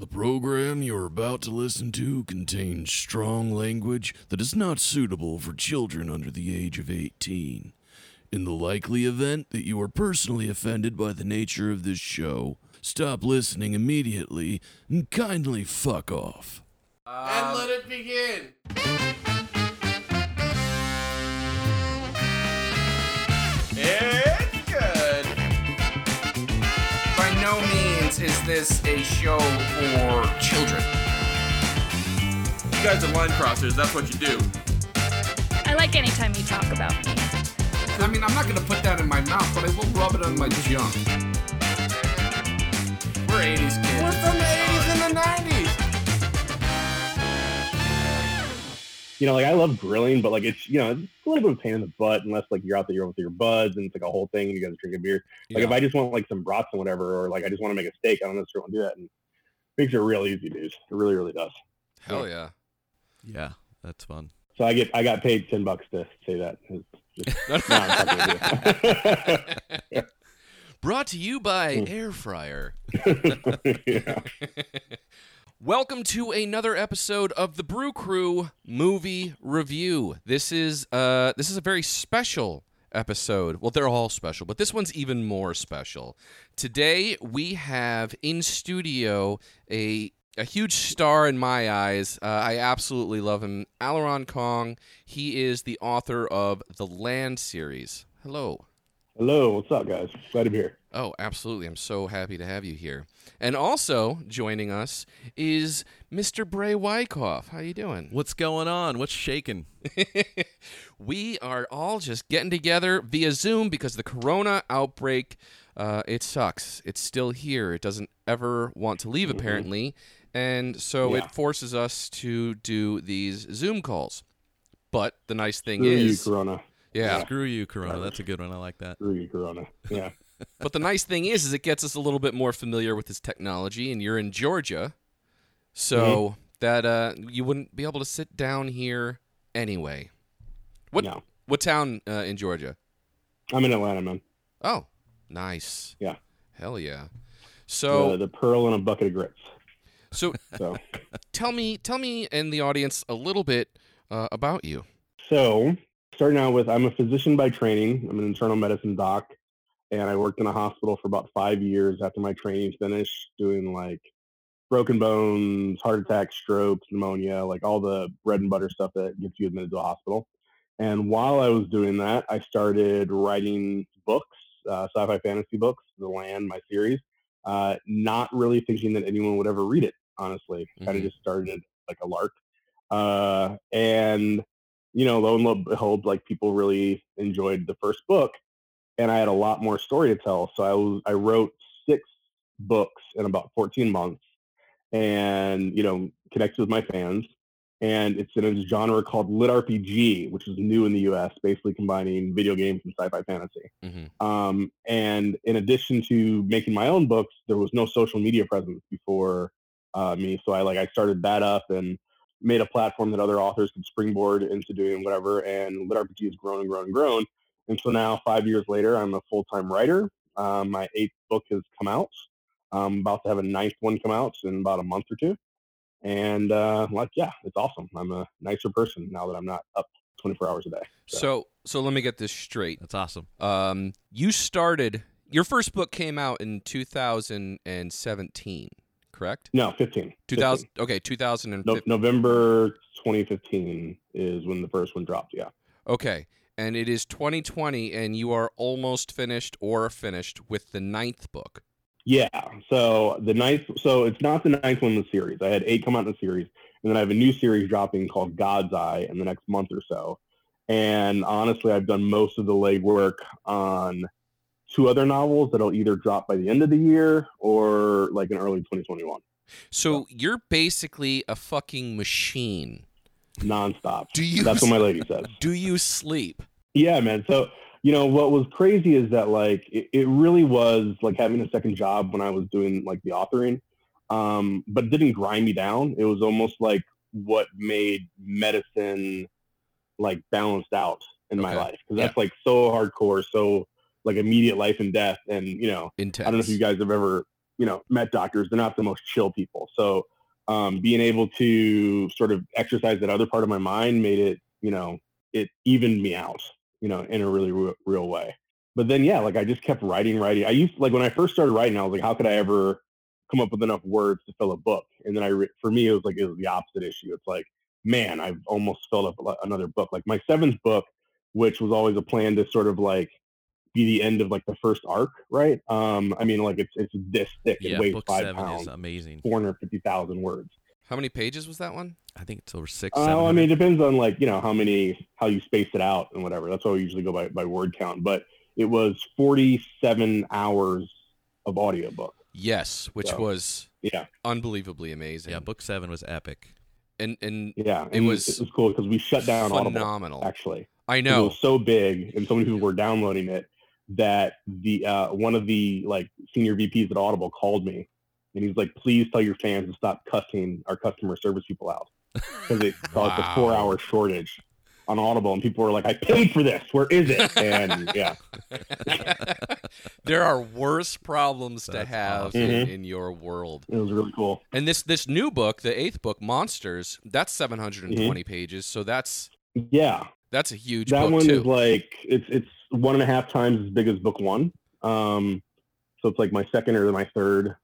The program you're about to listen to contains strong language that is not suitable for children under the age of 18. In the likely event that you are personally offended by the nature of this show, stop listening immediately and kindly fuck off. And let it begin! Is this a show for children? You guys are line crossers, that's what you do. I like any time you talk about me. I mean, I'm not going to put that in my mouth, but I will rub it on my junk. We're 80s kids. We're from the 80s and the 90s. You know, like, I love grilling, but, like, it's, you know, it's a little bit of a pain in the butt unless, like, you're out there with your buds and it's, like, a whole thing and you guys are drinking beer. Like, if I just want, like, some brats and whatever, or, like, I just want to make a steak, I don't necessarily want to do that. And it makes it real easy, dudes. It really, really does. Hell yeah. Yeah, that's fun. So I got paid $10 to say that. Just, no, brought to you by Air Fryer. Yeah. Welcome to another episode of the Brew Crew Movie Review. This is a very special episode. Well, they're all special, but this one's even more special. Today we have in studio a huge star in my eyes. I absolutely love him, Aleron Kong. He is the author of the Land series. Hello. Hello, what's up, guys? Glad to be here. Oh, absolutely. I'm so happy to have you here. And also joining us is Mr. Bray Wyckoff. How you doing? What's going on? What's shaking? We are all just getting together via Zoom because the corona outbreak, it sucks. It's still here. It doesn't ever want to leave, apparently. And so it forces us to do these Zoom calls. But the nice thing is... Screw you, corona. Yeah. Screw you, corona. That's a good one. I like that. Screw you, corona. Yeah. But the nice thing is it gets us a little bit more familiar with this technology, and you're in Georgia, so that you wouldn't be able to sit down here anyway. What town in Georgia? I'm in Atlanta, man. Oh, nice. Yeah. Hell yeah. So the pearl in a bucket of grits. So tell me and the audience a little bit about you. So starting out with, I'm a physician by training. I'm an internal medicine doc. And I worked in a hospital for about 5 years after my training finished, doing like broken bones, heart attacks, strokes, pneumonia, like all the bread and butter stuff that gets you admitted to a hospital. And while I was doing that, I started writing books, sci-fi fantasy books, The Land, my series, not really thinking that anyone would ever read it, honestly. Mm-hmm. Kind of just started like a lark. And, you know, lo and behold, like people really enjoyed the first book. And I had a lot more story to tell. So I wrote 6 books in about 14 months and, you know, connected with my fans. And it's in a genre called LitRPG, which is new in the U.S., basically combining video games and sci-fi fantasy. Mm-hmm. And in addition to making my own books, there was no social media presence before me. So I started that up and made a platform that other authors could springboard into doing whatever. And LitRPG has grown and grown and grown. And so now, 5 years later, I'm a full-time writer. My 8th book has come out. I'm about to have a 9th one come out in about a month or two. And it's awesome. I'm a nicer person now that I'm not up 24 hours a day. So let me get this straight. That's awesome. Your first book came out in 2017, correct? No, 15. 2015. Okay, 2015. November 2015 is when the first one dropped, yeah. Okay. And it is 2020, and you are almost finished or finished with the 9th book. Yeah. So it's not the 9th one in the series. I had 8 come out in the series, and then I have a new series dropping called God's Eye in the next month or so. And honestly, I've done most of the legwork on 2 other novels that'll either drop by the end of the year or like in early 2021. So you're basically a fucking machine. Nonstop. That's what my lady says. Do you sleep? Yeah, man. So, you know, what was crazy is that like it really was like having a second job when I was doing like the authoring, but it didn't grind me down. It was almost like what made medicine like balanced out in my life, because that's like so hardcore, so like immediate life and death, and you know, intense. I don't know if you guys have ever you know, med doctors, they're not the most chill people. So being able to sort of exercise that other part of my mind made it, you know, it evened me out, you know, in a really real way. But then, yeah, like I just kept writing. I used, like when I first started writing, I was like, how could I ever come up with enough words to fill a book? And then for me, it was the opposite issue. It's like, man, I've almost filled up another book. Like my seventh book, which was always a plan to sort of like be the end of like the first arc, right? I mean, like it's this thick. It weighs book 5 pounds. Is amazing. 450,000 words. How many pages was that one? I think it's over 600. I mean, it depends on like, you know, how you space it out and whatever. That's why we usually go by word count. But it was 47 hours of audiobook. Yes, which was unbelievably amazing. Yeah, book 7 was epic. It was cool because we shut down Audible, actually. I know. It was so big and so many people were downloading it that the one of the like senior VPs at Audible called me and he's like, please tell your fans to stop cussing our customer service people out because it caused a 4-hour shortage on Audible and people were like, I paid for this. Where is it? And yeah. There are worse problems to have in your world. It was really cool. And this new book, the 8th book, Monsters, that's 720 pages. So that's that's a huge book. That one is like it's 1.5 times as big as book 1. So it's like my second or my third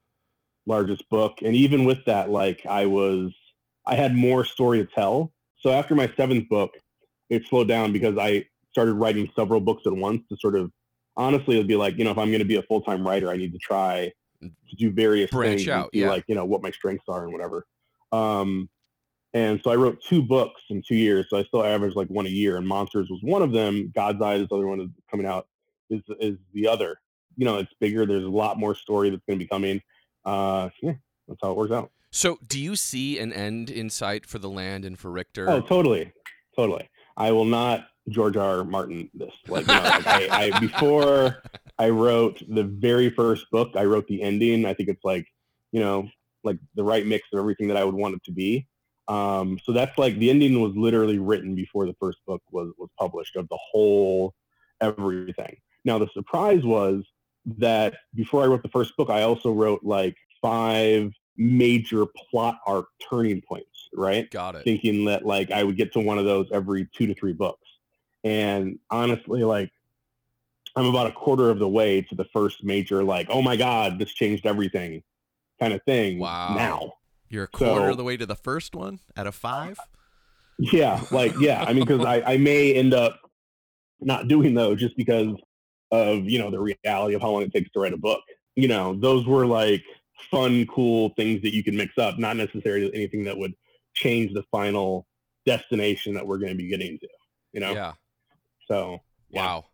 largest book. And even with that, like I had more story to tell. So after my 7th book, it slowed down because I started writing several books at once to sort of, honestly, it'd be like, you know, if I'm going to be a full-time writer, I need to try to do various things out, and see like, you know, what my strengths are and whatever. And so I wrote 2 books in 2 years. So I still averaged like one a year, and Monsters was one of them. God's Eye is the other one that's coming out is the other. You know, it's bigger. There's a lot more story that's going to be coming. That's how it works out. So do you see an end in sight for The Land and for Richter? Oh, totally. I will not George R. R. Martin this. Like, you know, like I before I wrote the very first book, I wrote the ending. I think it's like, you know, like the right mix of everything that I would want it to be. So that's like the ending was literally written before the first book was published of the whole everything. Now the surprise was that before I wrote the first book, I also wrote like 5 major plot arc turning points, right? Got it. Thinking that like I would get to one of those every 2 to 3 books. And honestly, like I'm about a quarter of the way to the first major, like, oh my God, this changed everything kind of thing. Wow. Now. You're a quarter of the way to the first one out of 5? Yeah, like, yeah. I mean, because I may end up not doing those just because of, you know, the reality of how long it takes to write a book. You know, those were, like, fun, cool things that you can mix up, not necessarily anything that would change the final destination that we're going to be getting to, you know? Yeah. So, yeah. Wow.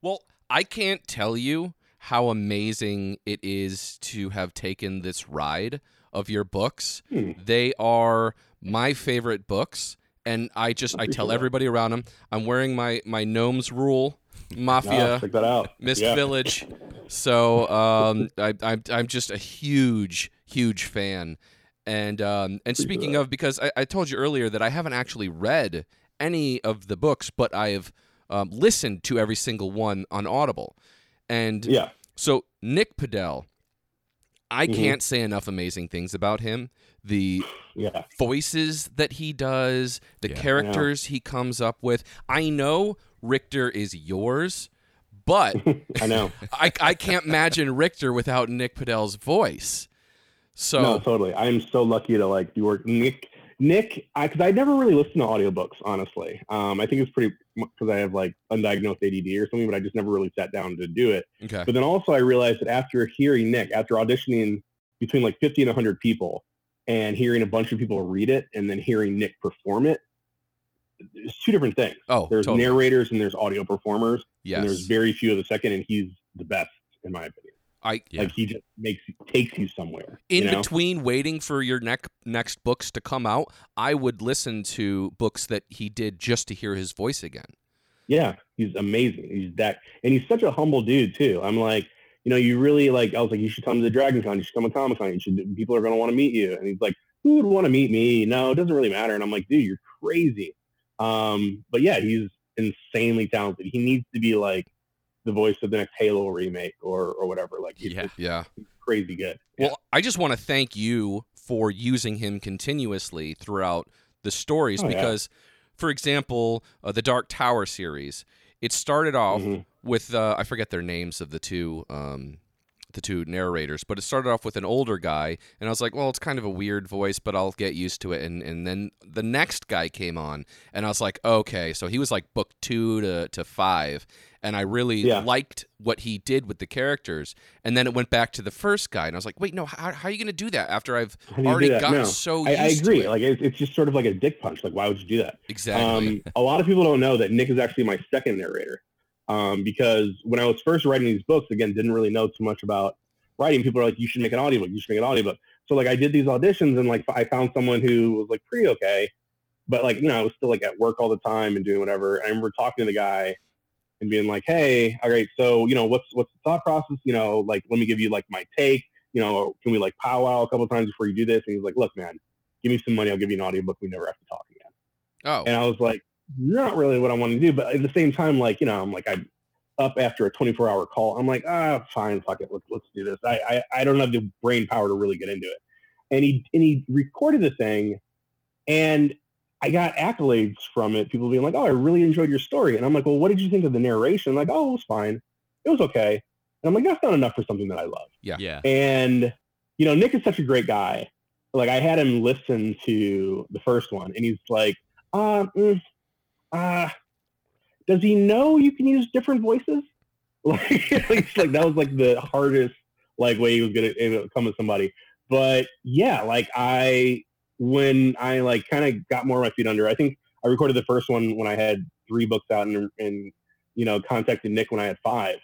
Well, I can't tell you how amazing it is to have taken this ride of your books. They are my favorite books, and I tell everybody around them. I'm wearing my Gnomes Rule Mafia check that out. Mist Village. So I'm just a huge fan. And speaking of, because I told you earlier that I haven't actually read any of the books, but I've listened to every single one on Audible. And so Nick Podehl, I can't say enough amazing things about him. The voices that he does, the characters he comes up with. I know Richter is yours, but I know I can't imagine Richter without Nick Podehl's voice. So no, totally. I'm so lucky to like do work. Nick, because I never really listened to audiobooks, honestly. I think it's pretty because I have like undiagnosed ADD or something, but I just never really sat down to do it. Okay. But then also I realized that after hearing Nick, after auditioning between like 50 and 100 people and hearing a bunch of people read it and then hearing Nick perform it, it's 2 different things. Oh, there's narrators and there's audio performers. Yes. And there's very few of the second, and he's the best in my opinion. Like he just takes you somewhere. Between waiting for your next books to come out, I would listen to books that he did just to hear his voice again. Yeah, he's amazing. And he's such a humble dude too. I'm like, you know, you really like. I was like, you should come to the Dragon Con. You should come to Comic-Con. People are going to want to meet you. And he's like, who would want to meet me? No, it doesn't really matter. And I'm like, dude, you're crazy. But yeah, he's insanely talented. He needs to be like the voice of the next Halo remake or whatever. Like, it's crazy good. Yeah. Well, I just want to thank you for using him continuously throughout the stories because, for example, the Dark Tower series, it started off with I forget their names of the two narrators, but it started off with an older guy, and I was like, well, it's kind of a weird voice, but I'll get used to it. And then the next guy came on, and I was like, okay, so he was like book 2 to 5, and I really liked what he did with the characters. And then it went back to the first guy, and I was like, wait, no, how are you going to do that after I've already gotten so used I agree. To it? Like, it's just sort of like a dick punch. Like, why would you do that? Exactly. A lot of people don't know that Nick is actually my second narrator. Because when I was first writing these books, again, didn't really know too much about writing. People are like, you should make an audiobook. You should make an audiobook. So like I did these auditions and like I found someone who was like pretty okay, but like, you know, I was still like at work all the time and doing whatever. I remember talking to the guy and being like, hey, all right. So, you know, what's the thought process? You know, like, let me give you like my take, you know, can we like powwow a couple of times before you do this? And he's like, look, man, give me some money. I'll give you an audiobook. We never have to talk again. Oh, and I was like, not really what I want to do, but at the same time, like, you know, I'm like, I'm up after a 24-hour call. I'm like, fine, fuck it, let's do this. I don't have the brain power to really get into it. And he recorded the thing, and I got accolades from it. People being like, oh, I really enjoyed your story. And I'm like, well, what did you think of the narration? Like, oh, it was fine. It was okay. And I'm like, that's not enough for something that I love. Yeah. And you know, Nick is such a great guy. Like, I had him listen to the first one, and he's like, does he know you can use different voices? Like that was like the hardest like way he was going to come with somebody. But yeah, like when I like kind of got more of my feet under, I think I recorded the first one when I had 3 books out and you know, contacted Nick when I had 5.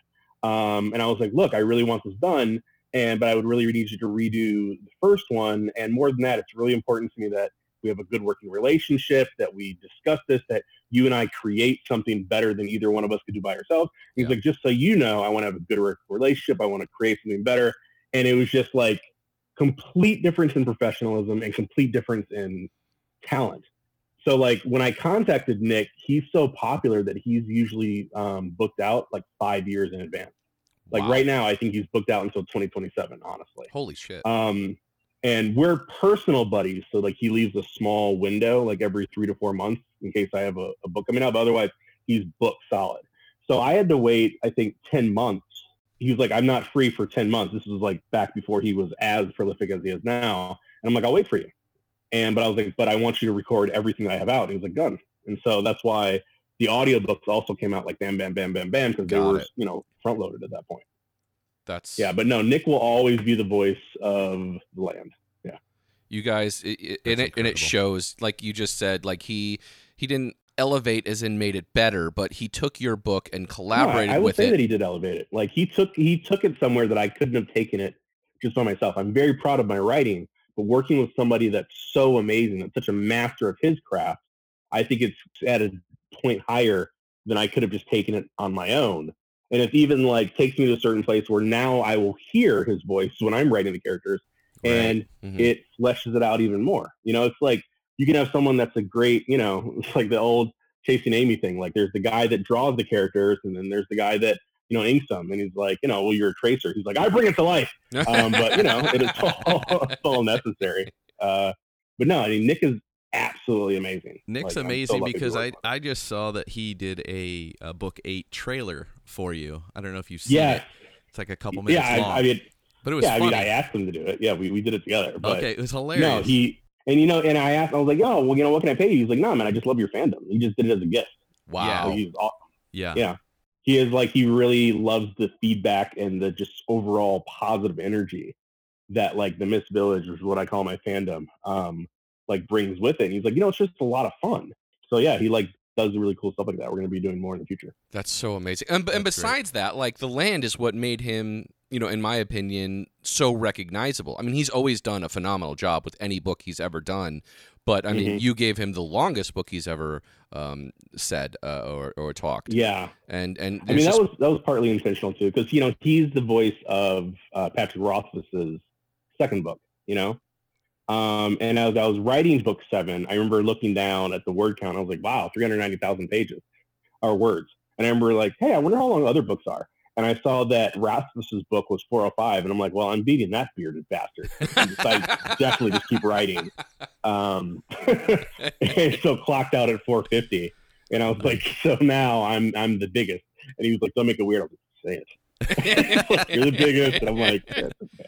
And I was like, look, I really want this done. But I would really need you to redo the first one. And more than that, it's really important to me that we have a good working relationship, that we discuss this, that you and I create something better than either one of us could do by ourselves. He's like, just so you know, I want to have a good working relationship. I want to create something better. And it was just like complete difference in professionalism and complete difference in talent. So like when I contacted Nick, he's so popular that he's usually booked out like 5 years in advance. Like right now, I think he's booked out until 2027, honestly. Holy shit. And we're personal buddies, so like he leaves a small window like every 3 to 4 months in case I have a book coming out. But otherwise, he's booked solid. So I had to wait, I think, 10 months. He was like, I'm not free for 10 months. This was like back before he was as prolific as he is now. And I'm like, I'll wait for you. But I was like, but I want you to record everything I have out. And he was like, done. And so that's why the audiobooks also came out like bam, bam, bam, bam, bam, because they were, you know, front loaded at that point. But no, Nick will always be the voice of The Land. Yeah, you guys, it shows. Like you just said, like he didn't elevate as in made it better, but he took your book and collaborated with it. I would say that he did elevate it. Like he took it somewhere that I couldn't have taken it just by myself. I'm very proud of my writing, but working with somebody that's so amazing, that's such a master of his craft, I think it's at a point higher than I could have just taken it on my own. And it's even like takes me to a certain place where now I will hear his voice when I'm writing the characters and it fleshes it out even more. You know, it's like you can have someone that's a great, you know, it's like the old Chasing Amy thing. Like there's the guy that draws the characters and then there's the guy that, you know, inks them. And he's like, you know, well, you're a tracer. He's like, I bring it to life. But, you know, it's all necessary. But no, I mean, Nick is absolutely amazing. Nick's like, amazing so because I just saw that he did a book 8 trailer for you. I don't know if you've seen it. It's like a couple minutes long. I mean, but it was funny. I mean, I asked him to do it. Yeah, we did it together. But okay, it was hilarious. No, and I asked, I was like, oh, well, you know, what can I pay you? He's like, no, man, I just love your fandom. He just did it as a gift. Wow. Yeah. So he's awesome. Yeah. He is like, he really loves the feedback and the just overall positive energy that like the Mist Village, which is what I call my fandom, like brings with it. And he's like, you know, it's just a lot of fun. So yeah, he like does really cool stuff like that. We're going to be doing more in the future. That's so amazing. And besides that, like The Land is what made him, you know, in my opinion, so recognizable. I mean, he's always done a phenomenal job with any book he's ever done, but I mean, you gave him the longest book he's ever said or talked. Yeah. And I mean, that was partly intentional too, because, you know, he's the voice of Patrick Rothfuss's second book, you know? And as I was writing book 7, I remember looking down at the word count. I was like, wow, 390,000 pages or words. And I remember like, hey, I wonder how long other books are. And I saw that Rasmus's book was 405, and I'm like, well, I'm beating that bearded bastard. And decided to definitely just keep writing. And so clocked out at 450. And I was like, so now I'm the biggest. And he was like, don't make it weird. I was like, say it. You're the biggest. And I'm like, yeah, okay.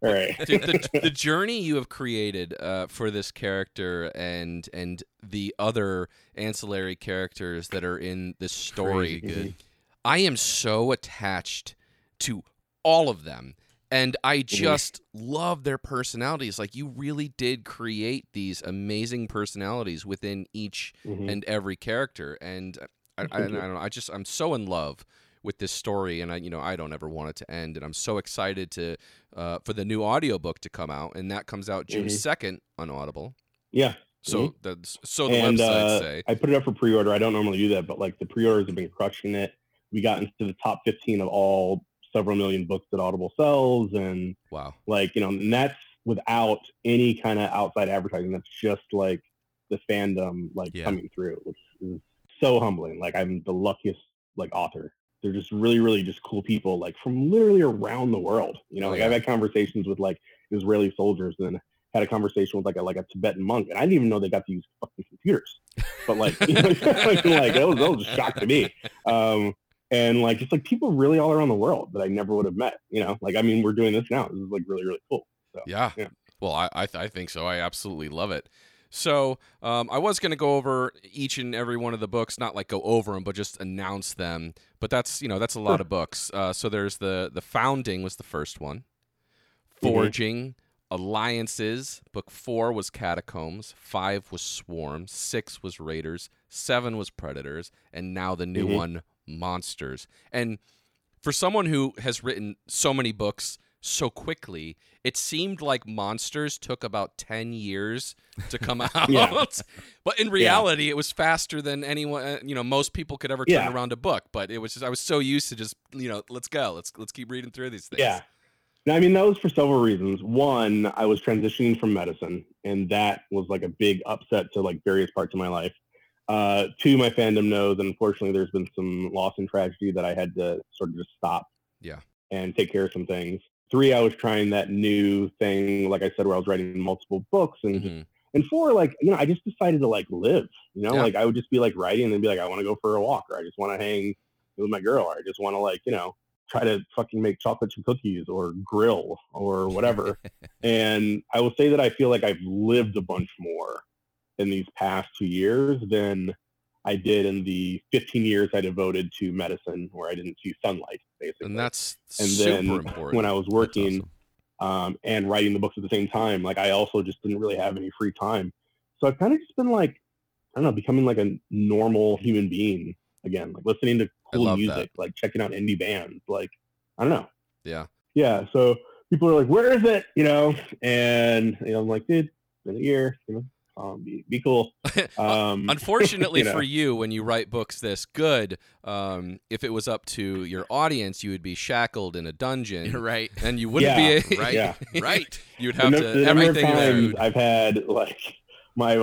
All right. Dude, the journey you have created for this character and the other ancillary characters that are in this story, mm-hmm. I am so attached to all of them. And I just love their personalities. Like, you really did create these amazing personalities within each mm-hmm. and every character. And I don't know, I'm so in love with this story, and I don't ever want it to end. And I'm so excited for the new audiobook to come out, and that comes out June mm-hmm. 2nd on Audible. Yeah. So mm-hmm. so the websites say. I put it up for pre-order. I don't normally do that, but like the pre-orders have been crushing it. We got into the top 15 of all several million books that Audible sells, and wow, like, and that's without any kind of outside advertising. That's just like the fandom coming through, which is so humbling. Like, I'm the luckiest author. They're just really, really just cool people, like from literally around the world. I've had conversations with Israeli soldiers, and then had a conversation with a Tibetan monk, and I didn't even know they got to use fucking computers. But that was a shock to me. And it's people really all around the world that I never would have met. We're doing this now. This is really, really cool. So, yeah. Well, I think so. I absolutely love it. So I was going to go over each and every one of the books, not go over them, but just announce them. But that's a lot of books. So there's the Founding was the first one. Forging, mm-hmm. Alliances. Book 4 was Catacombs. 5 was Swarm. 6 was Raiders. 7 was Predators. And now the new mm-hmm. one, Monsters. And for someone who has written so many books so quickly, it seemed like Monsters took about 10 years to come out. Yeah. But in reality, it was faster than anyone, most people could ever turn around a book. But it was just, I was so used to just, let's go. Let's keep reading through these things. Yeah. Now, that was for several reasons. One, I was transitioning from medicine, and that was a big upset to various parts of my life. Two, my fandom knows, unfortunately, there's been some loss and tragedy that I had to sort of just stop. Yeah. And take care of some things. 3, I was trying that new thing, like I said, where I was writing multiple books, and mm-hmm. and 4, I just decided to live. I would just be writing and then be I want to go for a walk, or I just want to hang with my girl, or I just want to try to fucking make chocolate chip cookies or grill or whatever. And I will say that I feel like I've lived a bunch more in these past 2 years than I did in the 15 years I devoted to medicine, where I didn't see sunlight, basically. And then super important. When I was working awesome. And writing the books at the same time, I also just didn't really have any free time. So I've kind of just been becoming a normal human being again, listening to cool music, that. Checking out indie bands, I don't know. Yeah. Yeah. So people are where is it? And I'm dude, it's been a year, be cool. Unfortunately for you, when you write books this good, if it was up to your audience, you would be shackled in a dungeon, right? And you wouldn't be right, yeah. right. You'd have to everything. Times I've had my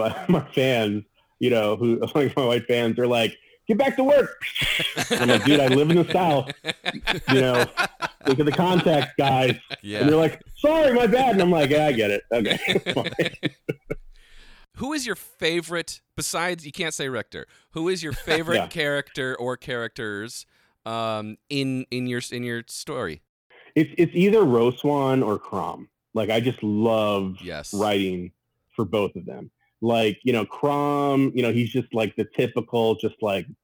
fans, who my white fans are get back to work. I'm dude, I live in the South. Look at the contact, guys. Yeah. And they're sorry, my bad. And I'm I get it. Okay. Who is your favorite, besides, you can't say Richter, who is your favorite character or characters in your story? It's either Roswan or Crom. I just love writing for both of them. Crom, he's just the typical, just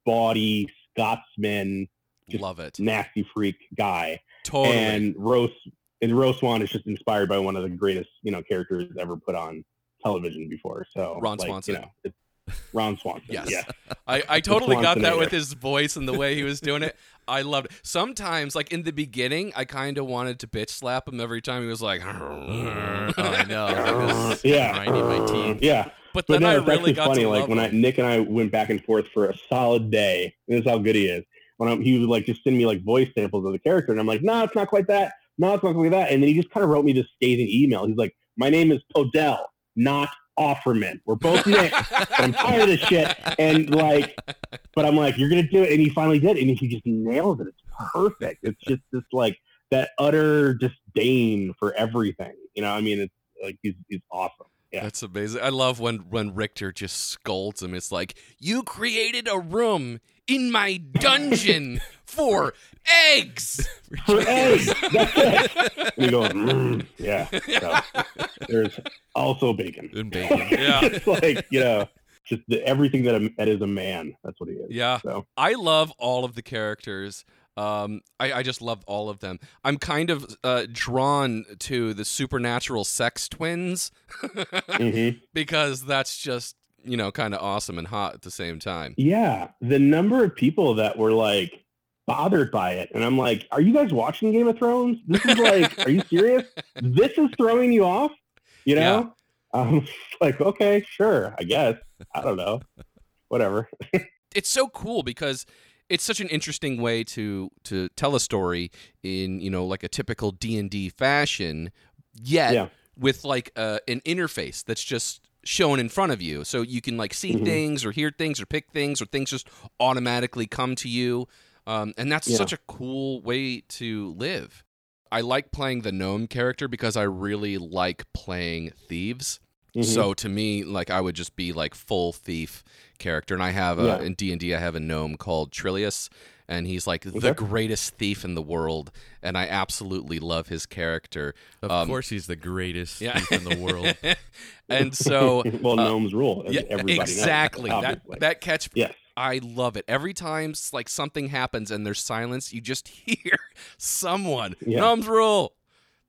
bawdy Scotsman, just love it, nasty freak guy. Totally. And Roswan is just inspired by one of the greatest, characters ever put on television before, so Ron Swanson. Ron Swanson. Yes, yeah. I totally got that with his voice and the way he was doing it. I loved it. Sometimes, in the beginning, I kind of wanted to bitch slap him every time he was like, "Oh, I know, yeah, I need my teeth." Yeah, but then I really got funny. To love Nick and I went back and forth for a solid day. And this is how good he is. He would just send me voice samples of the character, and I'm like, "No, it's not quite that. No, it's not quite that." And then he just kind of wrote me this scathing email. He's like, "My name is Podehl, not Offerman. We're both Nick. I'm tired of this shit." And but I'm you're gonna do it. And he finally did, and he just nailed it. It's perfect. It's just this like that utter disdain for everything. You know, I mean, it's like he's awesome. Yeah. That's amazing. I love when Richter just scolds him. It's like, you created a room in my dungeon for eggs. For eggs. That's it. And he goes, yeah. So, there's also bacon. And bacon. Yeah. It's like, you know, just everything that is a man. That's what he is. Yeah. So. I love all of the characters. I just love all of them. I'm kind of drawn to the supernatural sex twins mm-hmm. because that's just, you know, kind of awesome and hot at the same time. Yeah. The number of people that were like bothered by it. And I'm like, are you guys watching Game of Thrones? This is like, are you serious? This is throwing you off? You know? Yeah. Like, okay, sure. I guess. I don't know. Whatever. It's so cool because it's such an interesting way to tell a story in, you know, like a typical D&D fashion, yet with like an interface that's just shown in front of you. So you can like see mm-hmm. things or hear things or pick things or things just automatically come to you. And that's such a cool way to live. I like playing the gnome character because I really like playing thieves. Mm-hmm. So to me, like I would just be like full thief character, and I have in D&D I have a gnome called Trillius, and he's like the greatest thief in the world, and I absolutely love his character. Of course, he's the greatest thief in the world, and so well, gnomes rule. Everybody exactly knows, that catch. Yes. I love it. Every time like something happens and there's silence, you just hear someone gnomes rule.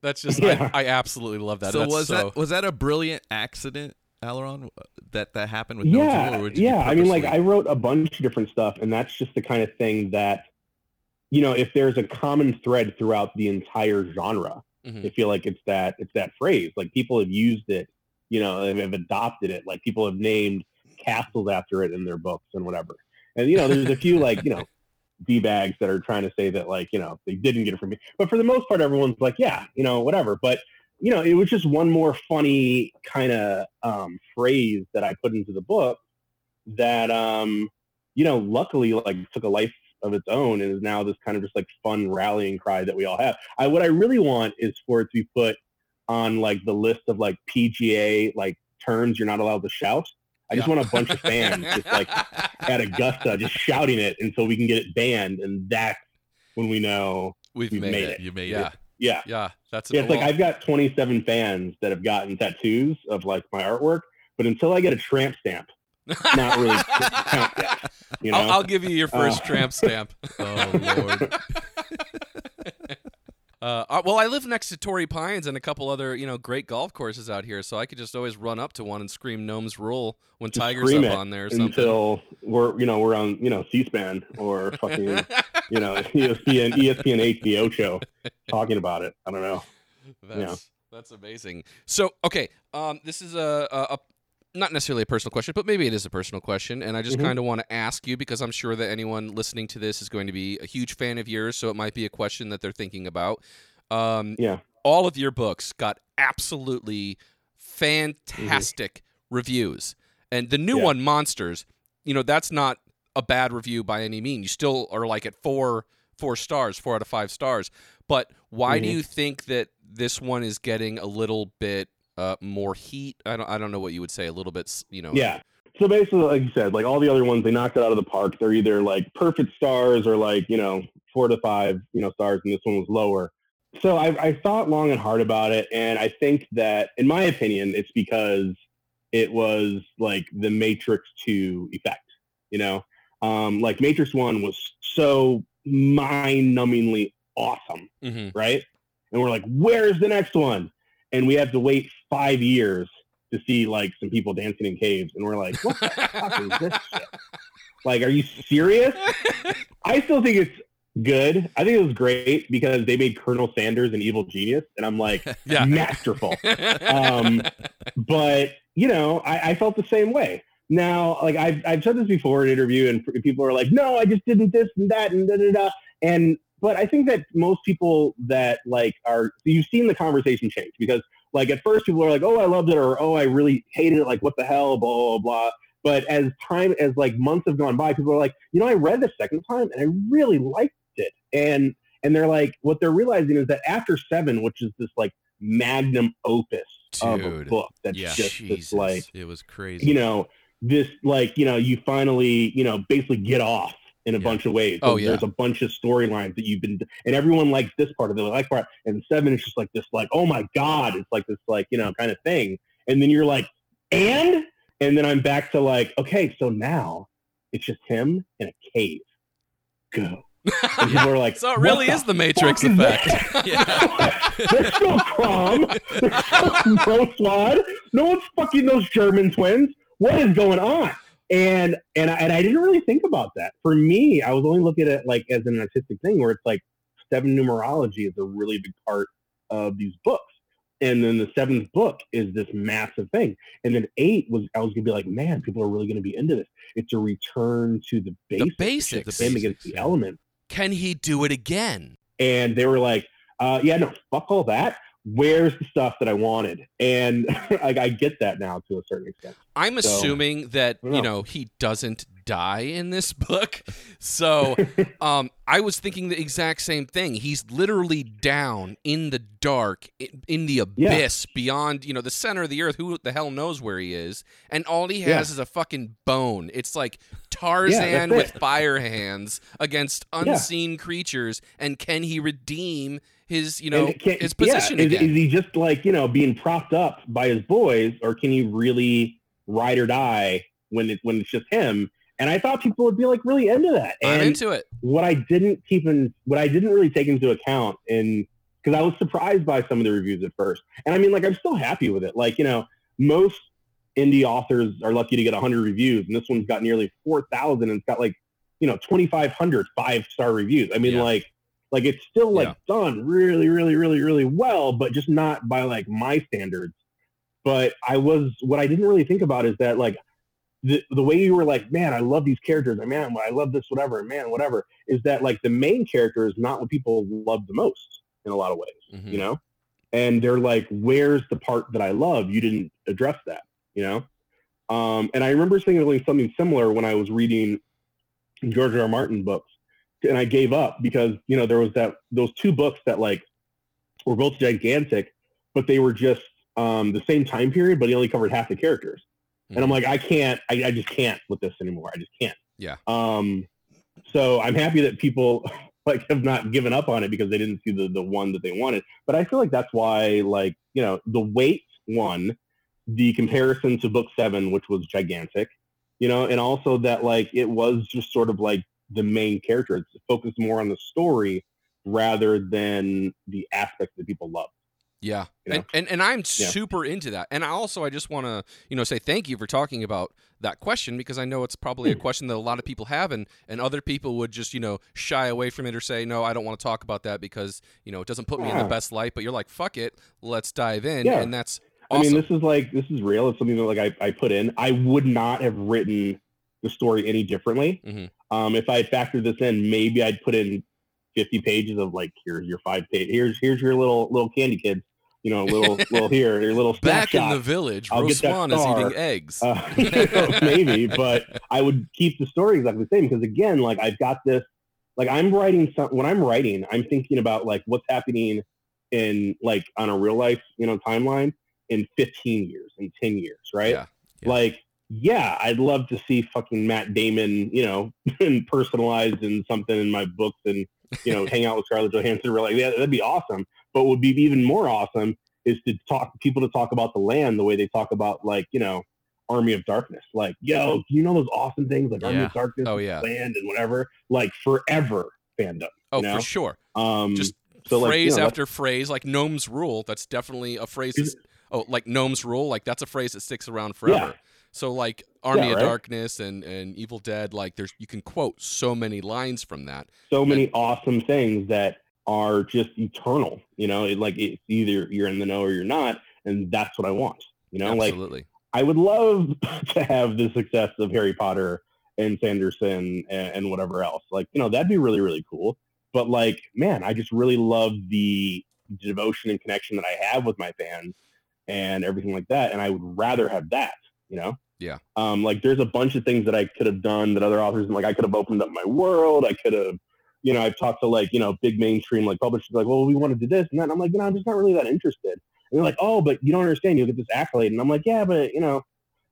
That's just I absolutely love that. So was that a brilliant accident, Aleron, that happened with no tool? Yeah. I mean, like I wrote a bunch of different stuff, and that's just the kind of thing that, you know, if there's a common thread throughout the entire genre, mm-hmm. I feel like it's that phrase. Like people have used it, you know, and have adopted it. Like people have named castles after it in their books and whatever. And you know, there's a few like, you know, D-bags that are trying to say that, like, you know, they didn't get it from me, but for the most part everyone's like, yeah, you know, whatever. But you know, it was just one more funny kind of phrase that I put into the book that you know, luckily like took a life of its own and is now this kind of just like fun rallying cry that we all have. What I really want is for it to be put on like the list of like PGA like terms you're not allowed to shout. I just want a bunch of fans just like at Augusta just shouting it until we can get it banned, and that's when we know we've made it. You made it. Yeah. That's it's like I've got 27 fans that have gotten tattoos of like my artwork, but until I get a tramp stamp, not really count that. You know? I'll give you your first tramp stamp. Oh Lord. Well, I live next to Torrey Pines and a couple other, you know, great golf courses out here, so I could just always run up to one and scream "Gnomes Rule" when just Tiger's up on there or something. Until we're on, you know, C-SPAN or fucking, you know, ESPN HBO show talking about it. I don't know. That's amazing. So, okay, this is a not necessarily a personal question, but maybe it is a personal question, and I just mm-hmm. kind of want to ask you because I'm sure that anyone listening to this is going to be a huge fan of yours, so it might be a question that they're thinking about. All of your books got absolutely fantastic reviews, and the new one, Monsters, you know, that's not a bad review by any means. You still are like at four stars, 4 out of 5 stars, but why do you think that this one is getting a little bit more heat? I don't know what you would say, a little bit, you know. Yeah. So basically, like you said, like all the other ones, they knocked it out of the park. They're either like perfect stars or like, you know, 4 to 5, you know, stars, and this one was lower. So I thought long and hard about it, and I think that, in my opinion, it's because it was like the Matrix 2 effect, you know? Like Matrix 1 was so mind-numbingly awesome, mm-hmm. right? And we're like, where's the next one? And we have to wait 5 years to see like some people dancing in caves, and we're like, what the fuck is this shit? Like, are you serious? I still think it's good. I think it was great because they made Colonel Sanders an evil genius, and I'm like, masterful. But you know, I felt the same way. Now, like I've said this before in an interview, and people are like, no, I just didn't this and that and da da da. But I think that most people that like you've seen the conversation change, because like at first people are like, oh, I loved it, or oh, I really hated it. Like, what the hell, blah, blah, blah. But as like months have gone by, people are like, you know, I read this second time and I really liked did. And they're like, what they're realizing is that after Seven, which is this like magnum opus of a book that's just this, like, it was crazy, you know, this, like, you know, you finally, you know, basically get off in a bunch of ways. Oh, yeah. There's a bunch of storylines that you've been, and everyone likes this part of it, like part, and Seven is just like this, like, oh my God, it's like this, like, you know, kind of thing. And then you're like, and then I'm back to like, okay, so now it's just him in a cave. Go. And people are like, so it really is the Matrix effect. There's no prom. There's no slide. No one's fucking those German twins. What is going on? And I didn't really think about that. For me, I was only looking at it like as an artistic thing, where it's like seven numerology is a really big part of these books. And then the seventh book is this massive thing. And then eight was, I was going to be like, man, people are really going to be into this. It's a return to the basics. The basics. The against the element. Can he do it again? And they were like, yeah, no, fuck all that. Where's the stuff that I wanted? And I get that now to a certain extent. I'm assuming that, you know, he doesn't die in this book. So I was thinking the exact same thing. He's literally down in the dark, in the abyss, beyond, you know, the center of the earth. Who the hell knows where he is? And all he has is a fucking bone. It's like Tarzan with fire hands against unseen creatures. And can he redeem his, you know, his position again? Is he just like, you know, being propped up by his boys, or can he really ride or die when it's just him? And I thought people would be like really into that. And I'm into it. What I didn't really take into account, and because I was surprised by some of the reviews at first, and I mean, like, I'm still happy with it. Like, you know, most indie authors are lucky to get 100 reviews, and this one's got nearly 4,000, and it's got like, you know, 2,500 5-star reviews. I mean, like it's still like done really, really, really, really well, but just not by like my standards. But what I didn't really think about is that, like, the way you were like, man, I love these characters, and man, I love this, whatever, and man, whatever, is that like the main character is not what people love the most in a lot of ways, you know? And they're like, where's the part that I love? You didn't address that, you know? And I remember thinking something similar when I was reading George R. R. Martin books, and I gave up because, you know, there was those two books that like were both gigantic, but they were just the same time period, but he only covered half the characters. And I'm like, I just can't with this anymore. I just can't. Yeah. So I'm happy that people like have not given up on it because they didn't see the one that they wanted. But I feel like that's why, like, you know, the weight won, the comparison to book seven, which was gigantic, you know, and also that like, it was just sort of like the main character. It's focused more on the story rather than the aspects that people love. Yeah, you know? and I'm super into that. And I just want to, you know, say thank you for talking about that question, because I know it's probably a question that a lot of people have, and other people would just, you know, shy away from it or say, no, I don't want to talk about that because, you know, it doesn't put me in the best light. But you're like, fuck it, let's dive in. Yeah. And that's awesome. I mean, this is real. It's something that like I put in. I would not have written the story any differently. Mm-hmm. If I factored this in, maybe I'd put in 50 pages of like, here's your 5-page. Here's your little candy kids. You know, little here, your little back in the village. Rose Swan is eating eggs, maybe. But I would keep the story exactly the same because, again, like I've got this. Like I'm writing something. When I'm writing, I'm thinking about like what's happening in like on a real life, you know, timeline in 15 years, in 10 years, right? Yeah. Like, yeah, I'd love to see fucking Matt Damon, you know, and personalized and something in my books, and you know, hang out with Scarlett Johansson. We're like, yeah, that'd be awesome. But what would be even more awesome is to talk about The Land the way they talk about, like, you know, Army of Darkness. Like, yo, you know those awesome things like Army of Darkness, Land, and whatever. Like forever fandom. Oh, you know? For sure. Just so phrase like, you know, after phrase, like Gnome's Rule. That's definitely a phrase. Like Gnome's Rule. Like that's a phrase that sticks around forever. Yeah. So like Army of Darkness and Evil Dead. Like there's, you can quote so many lines from that. So many awesome things that are just eternal, you know, it's either you're in the know or you're not. And that's what I want, you know. Absolutely. Like I would love to have the success of Harry Potter and Sanderson and whatever else, like, you know, that'd be really, really cool. But like, man, I just really love the devotion and connection that I have with my fans and everything like that. And I would rather have that, you know? Yeah. Like there's a bunch of things that I could have done that other authors, like I could have opened up my world. I could have, you know, I've talked to like, you know, big mainstream like publishers, like, well, we want to do this and that. And I'm like, no, I'm just not really that interested. And they're like, oh, but you don't understand. You'll get this accolade. And I'm like, yeah, but you know,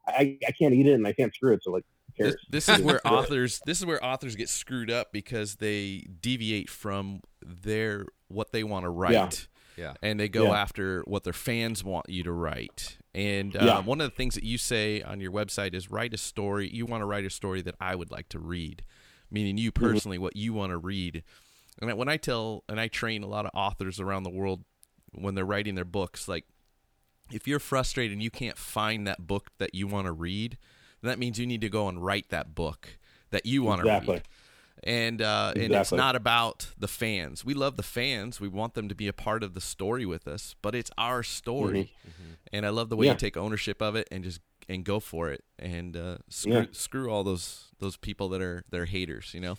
I can't eat it and I can't screw it. So like, who cares? This is where authors get screwed up because they deviate from their, what they want to write. Yeah. And they go after what their fans want you to write. And one of the things that you say on your website is write a story. You want to write a story that I would like to read, meaning you personally, what you want to read. And when I tell, and I train a lot of authors around the world when they're writing their books, like if you're frustrated and you can't find that book that you want to read, then that means you need to go and write that book that you want to read. And and it's not about the fans. We love the fans. We want them to be a part of the story with us, but it's our story. And I love the way you take ownership of it and just and go for it and screw all those people that are they're haters, you know?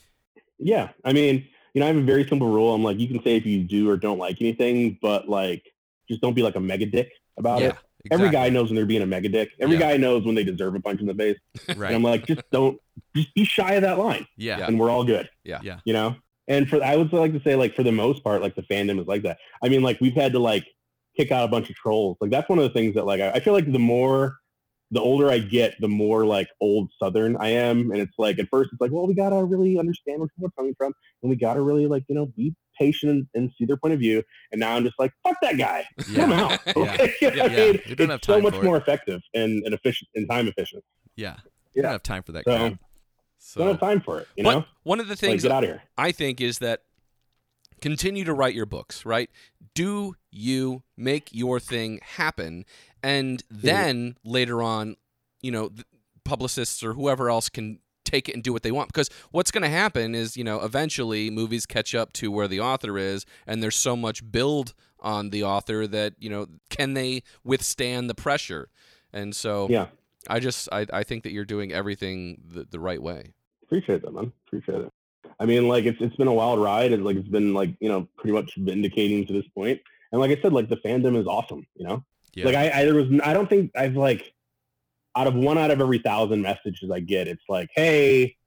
Yeah. I mean, you know, I have a very simple rule. I'm like, you can say if you do or don't like anything, but like just don't be like a mega dick about it. Exactly. Every guy knows when they're being a mega dick. Every guy knows when they deserve a punch in the face. And I'm like, just be shy of that line. And we're all good. You know? And for, I would like to say, like, for the most part, like the fandom is like that. I mean, like we've had to like kick out a bunch of trolls. Like that's one of the things that like, I feel like the older I get, the more like old Southern I am. And it's like, at first it's like, well, we got to really understand where people are coming from. And we got to really like, you know, be patient and see their point of view. And now I'm just like, fuck that guy. Come out. It's so much more effective and efficient and time efficient. You don't have time for that. So don't have time for it. You know, one of the things like, that I think is that continue to write your books, right? Do you make your thing happen? And then later on, you know, publicists or whoever else can take it and do what they want. Because what's going to happen is, you know, eventually movies catch up to where the author is, and there's so much build on the author that, you know, can they withstand the pressure? And so I think that you're doing everything the right way. Appreciate that, man. Appreciate it. I mean, like, it's been a wild ride, and, like, it's been, like, you know, pretty much vindicating to this point. And like I said, like, the fandom is awesome, you know? Yeah. Like, I don't think I've, like, out of every 1,000 messages I get, it's like, hey,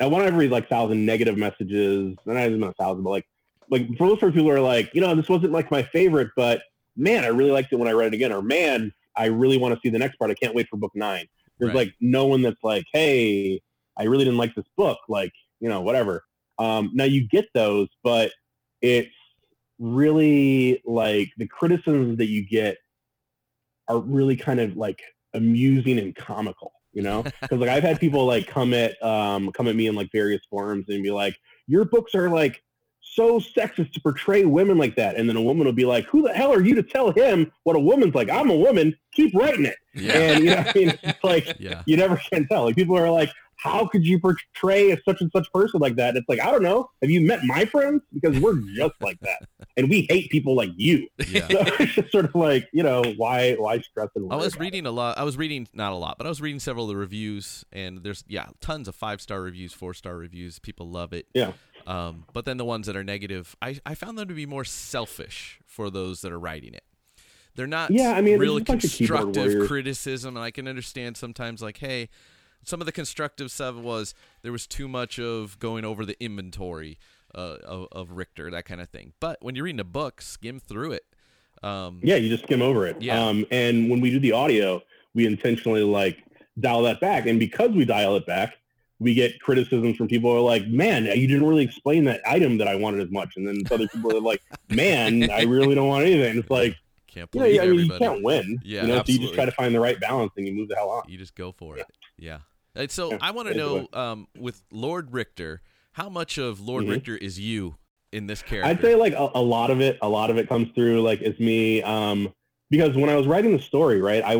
I want every like 1,000 negative messages, and I don't know 1,000, but like for those people who are like, you know, this wasn't like my favorite, but man, I really liked it when I read it again, or man, I really want to see the next part. I can't wait for book 9. There's like no one that's like, hey, I really didn't like this book, like, you know, whatever. Now you get those, but it's really like the criticisms that you get are really kind of like amusing and comical, you know, because like I've had people like come at me in like various forums and be like, your books are like so sexist to portray women like that, and then a woman will be like, who the hell are you to tell him what a woman's like? I'm a woman, keep writing it. And you know what I mean, it's just like you never can tell. Like people are like, how could you portray a such and such person like that? And it's like, I don't know, have you met my friends? Because we're just like that, and we hate people like you. So it's just sort of like, you know, why stress and worry? I was reading several of the reviews, and there's tons of 5-star reviews, 4-star reviews, people love it. But then the ones that are negative, I found them to be more selfish for those that are writing it. They're not really constructive criticism, and I can understand sometimes, like, hey, some of the constructive stuff was there was too much of going over the inventory of Richter, that kind of thing. But when you're reading a book, skim through it. You just skim over it. And when we do the audio, we intentionally like dial that back. And because we dial it back, we get criticisms from people who are like, man, you didn't really explain that item that I wanted as much. And then other people are like, man, I really don't want anything. It's like, can't believe you can't win. You know, so you just try to find the right balance and you move the hell on. You just go for it. And so I want to know, with Lord Richter, how much of Lord Richter is you in this character? I'd say like a lot of it comes through like as me, because when I was writing the story, right, I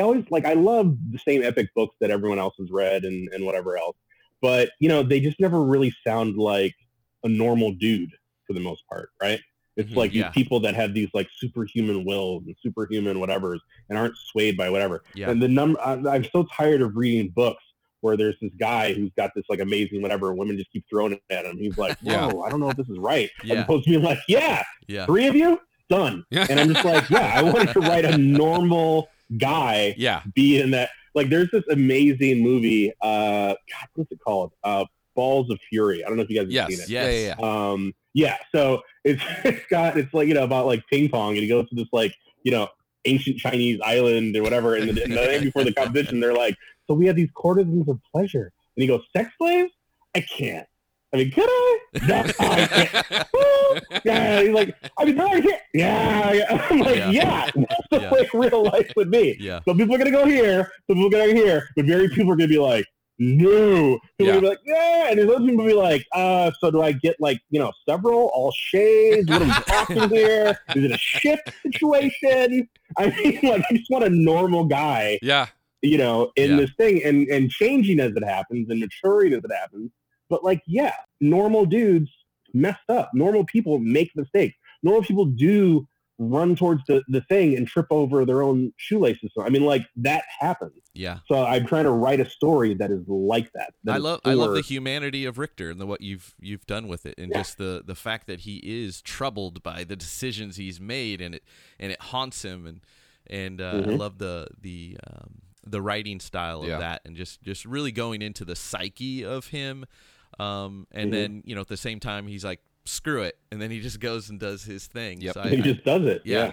always like, I love the same epic books that everyone else has read and whatever else, but you know, they just never really sound like a normal dude for the most part, right? It's like these people that have these like superhuman wills and superhuman whatevers and aren't swayed by whatever. And I'm so tired of reading books where there's this guy who's got this like amazing whatever, and women just keep throwing it at him. He's like, whoa, I don't know if this is right. As opposed to being like, 3 of you, done. And I'm just like, I wanted to write a normal guy. Be in that. Like, there's this amazing movie. God, what's it called? Balls of Fury. I don't know if you guys have seen it. Yes. Yeah. So it's like, you know, about like ping pong, and he goes to this like, you know, ancient Chinese island or whatever. And the day before the competition, they're like, so we have these courtesans of pleasure. And he goes, sex slaves? I can't. I mean, could I? No, I can't. Yeah, he's like, I mean, no, I can't. Yeah. I'm like, yeah, that's the way real life would be. Yeah. Some people are going to go here, some people are going to go here, but very people are going to be like, no. People are going to be like, yeah. And then those people will be like, so do I get like, you know, several, all shades? What am I talking here? Is it a ship situation? I mean, like, I just want a normal guy, you know, in this thing and changing as it happens and maturing as it happens. But like, yeah, normal dudes mess up. Normal people make mistakes. Normal people do run towards the thing and trip over their own shoelaces. I mean, like that happens. Yeah. So I'm trying to write a story that is like that. I love the humanity of Richter and the what you've done with it, and just the fact that he is troubled by the decisions he's made, and it haunts him, and I love the writing style of that, and just really going into the psyche of him. And then, you know, at the same time, he's like, screw it. And then he just goes and does his thing. Yep. So he just does it. Yeah.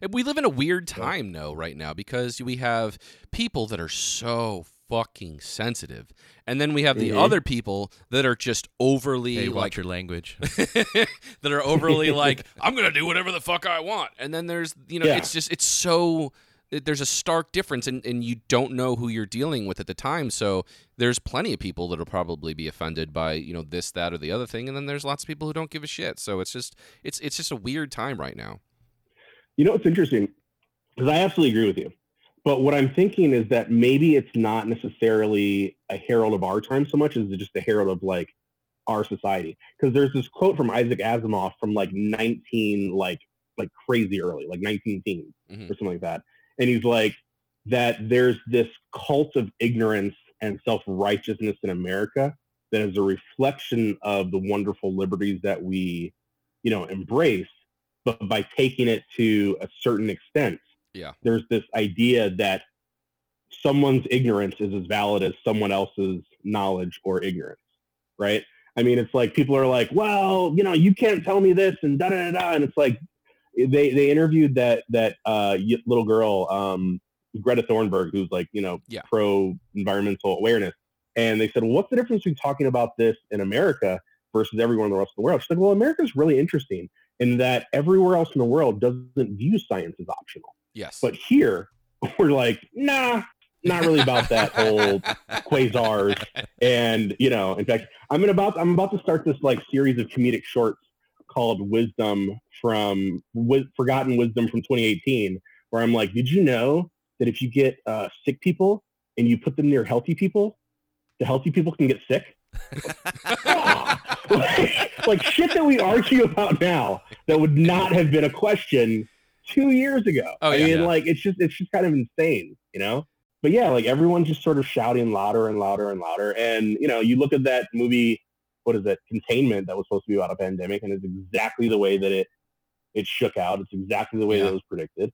And we live in a weird time, though, right now, because we have people that are so fucking sensitive. And then we have the other people that are just overly watch your language. That are overly like, I'm going to do whatever the fuck I want. And then there's, you know, it's so... There's a stark difference, and you don't know who you're dealing with at the time. So there's plenty of people that'll probably be offended by, you know, this, that, or the other thing, and then there's lots of people who don't give a shit. So it's just a weird time right now. You know, it's interesting because I absolutely agree with you, but what I'm thinking is that maybe it's not necessarily a herald of our time so much as just a herald of like our society. Because there's this quote from Isaac Asimov from like 19 like crazy early, like 19 teens or something like that. And he's like, that there's this cult of ignorance and self-righteousness in America that is a reflection of the wonderful liberties that we, you know, embrace, but by taking it to a certain extent, there's this idea that someone's ignorance is as valid as someone else's knowledge or ignorance, right? I mean, it's like, people are like, well, you know, you can't tell me this and da-da-da-da, and it's like, They interviewed that little girl, Greta Thunberg, who's like, you know, pro environmental awareness. And they said, well, what's the difference between talking about this in America versus everywhere in the rest of the world? She said, well, America's really interesting in that everywhere else in the world doesn't view science as optional. Yes. But here we're like, nah, not really about that whole quasars. And, you know, in fact, I'm about to start this like series of comedic shorts called Forgotten Wisdom from 2018, where I'm like, did you know that if you get sick people and you put them near healthy people, the healthy people can get sick? like shit that we argue about now that would not have been a question 2 years ago. Like it's just kind of insane, you know? But yeah, like everyone's just sort of shouting louder and louder and louder. And you know, you look at that movie, what is that, Containment, that was supposed to be about a pandemic, and it's exactly the way that it shook out. It's exactly the way that it was predicted.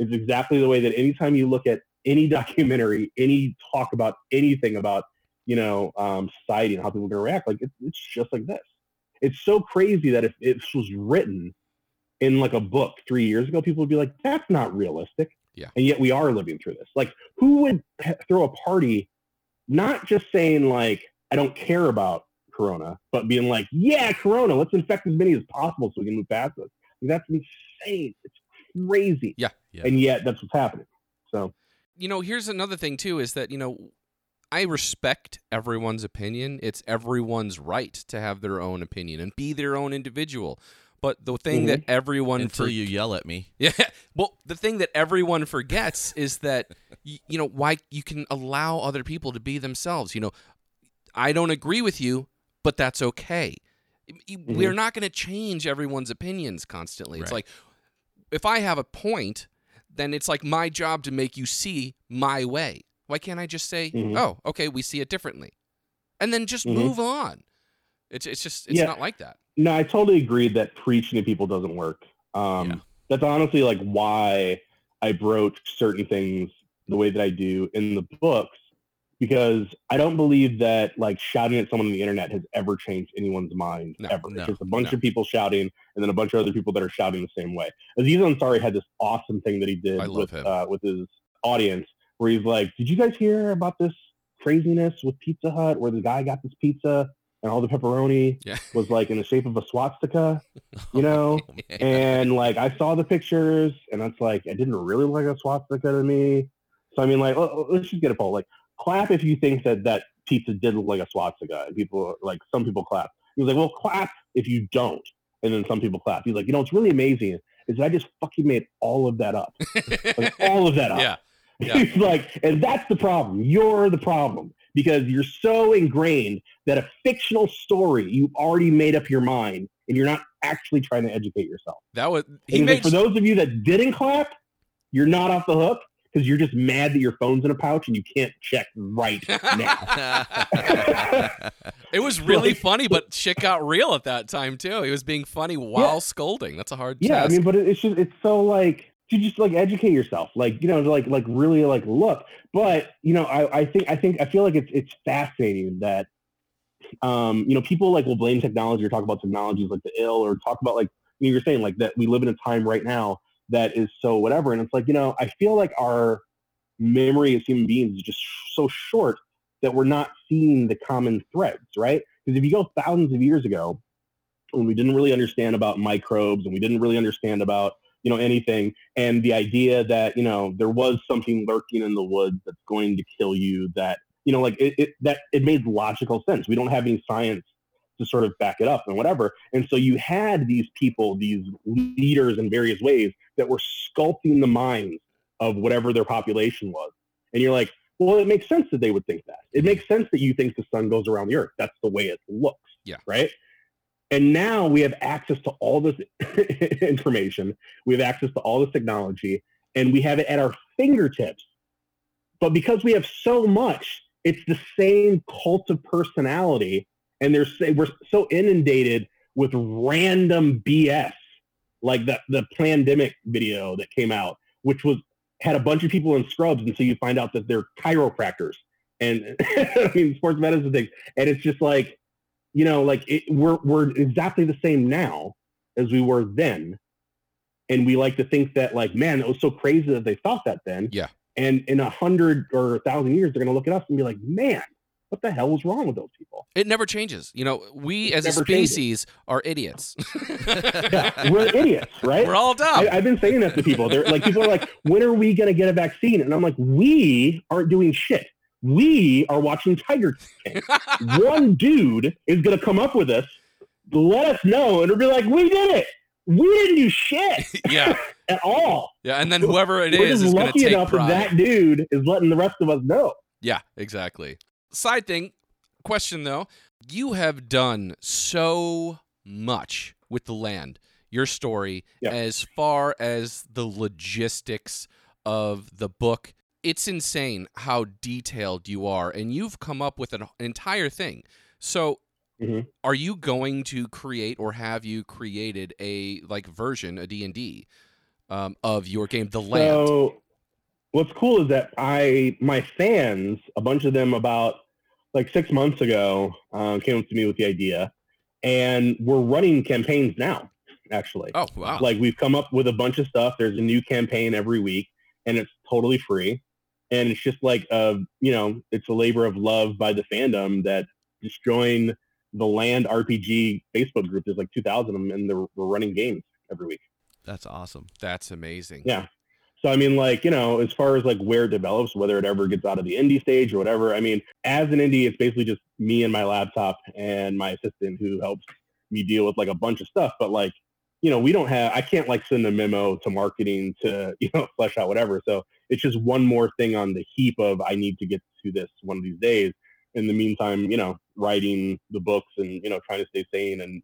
It's exactly the way that anytime you look at any documentary, any talk about anything about, you know, society and how people are going to react, like it's just like this. It's so crazy that if it was written in like a book 3 years ago, people would be like, that's not realistic. Yeah. And yet we are living through this. Like, who would throw a party, not just saying like, I don't care about Corona, but being like, yeah, Corona, let's infect as many as possible so we can move past this. That's insane. It's crazy. Yeah. And yet that's what's happening. So, you know, here's another thing too, is that, you know, I respect everyone's opinion. It's everyone's right to have their own opinion and be their own individual. But the thing that everyone until you yell at me, well, the thing that everyone forgets is that you know why you can allow other people to be themselves. You know, I don't agree with you, but that's okay. We're not going to change everyone's opinions constantly. Right. It's like, if I have a point, then it's like my job to make you see my way. Why can't I just say, oh, okay, we see it differently? And then just move on. It's just not like that. No, I totally agree that preaching to people doesn't work. That's honestly like why I broach certain things the way that I do in the books. because I don't believe that like shouting at someone on the internet has ever changed anyone's mind ever. It's just a bunch of people shouting and then a bunch of other people that are shouting the same way. Aziz Ansari had this awesome thing that he did with his audience where he's like, did you guys hear about this craziness with Pizza Hut where the guy got this pizza and all the pepperoni was like in the shape of a swastika, you know? And like, I saw the pictures and that's like, it didn't really look like a swastika to me. So I mean, like, let's just get a poll. Like, clap if you think that that pizza did look like a swastika. And people, like, some people clap. He was like, well, clap if you don't. And then some people clap. He's like, you know, it's really amazing is that I just fucking made all of that up. Like, all of that up. Yeah. He's like, and that's the problem. You're the problem. Because you're so ingrained that a fictional story, you've already made up your mind, and you're not actually trying to educate yourself. That was for those of you that didn't clap, you're not off the hook because you're just mad that your phone's in a pouch and you can't check right now. It was really funny, but shit got real at that time too. He was being funny while scolding. That's a hard task. I mean, but it's just you just like educate yourself, like, you know, like really like look. But, you know, I feel like it's fascinating that, you know, people like will blame technology or talk about technologies like the ill or talk about like, you know, you're saying like that we live in a time right now that is so whatever. And it's like, you know, I feel like our memory as human beings is just so short that we're not seeing the common threads, right? Because if you go thousands of years ago when we didn't really understand about microbes and we didn't really understand about, you know, anything, and the idea that, you know, there was something lurking in the woods that's going to kill you, that, you know, like it made logical sense. We don't have any science to sort of back it up and whatever. And so you had these people, these leaders in various ways that were sculpting the minds of whatever their population was. And you're like, well, it makes sense that they would think that. It makes sense that you think the sun goes around the earth. That's the way it looks. Yeah. Right. And now we have access to all this information. We have access to all this technology and we have it at our fingertips. But because we have so much, it's the same cult of personality. And we're so inundated with random BS, like the Plandemic video that came out, which had a bunch of people in scrubs. And so you find out that they're chiropractors and I mean, sports medicine things. And it's just like, you know, like we're exactly the same now as we were then. And we like to think that like, man, it was so crazy that they thought that then. Yeah. And in 100 or 1,000 years, they're going to look at us and be like, man, what the hell was wrong with those people? It never changes. You know, we as a species are idiots. Yeah, we're idiots, right? We're all dumb. I've been saying that to people. They're like, people are like, when are we going to get a vaccine? And I'm like, we aren't doing shit. We are watching Tiger King. One dude is going to come up with us, let us know, and it'll be like, we did it. We didn't do shit at all. Yeah, and then whoever it is going to take enough pride. That dude is letting the rest of us know. Yeah, exactly. Side thing, question though, you have done so much with The Land, your story, as far as the logistics of the book. It's insane how detailed you are, and you've come up with an entire thing. So are you going to create, or have you created a like version, a D&D of your game, The Land? So what's cool is that my fans, a bunch of them about like 6 months ago came up to me with the idea, and we're running campaigns now, actually. Oh, wow. Like we've come up with a bunch of stuff. There's a new campaign every week, and it's totally free. And it's just like, you know, it's a labor of love by the fandom that just join the Land RPG Facebook group. There's like 2,000 of them, and we're running games every week. That's awesome. That's amazing. Yeah. So, I mean, like, you know, as far as like where it develops, whether it ever gets out of the indie stage or whatever, I mean, as an indie, it's basically just me and my laptop and my assistant who helps me deal with like a bunch of stuff. But like, you know, I can't like send a memo to marketing to, you know, flesh out whatever. So it's just one more thing on the heap of, I need to get to this one of these days. In the meantime, you know, writing the books and, you know, trying to stay sane and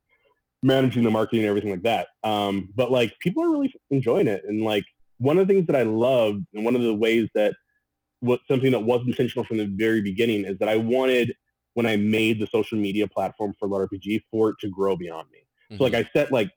managing the marketing and everything like that. But like people are really enjoying it. And like one of the things that I loved, and one of the ways that was something that was intentional from the very beginning, is that I wanted, when I made the social media platform for LitRPG, for it to grow beyond me. So like I set like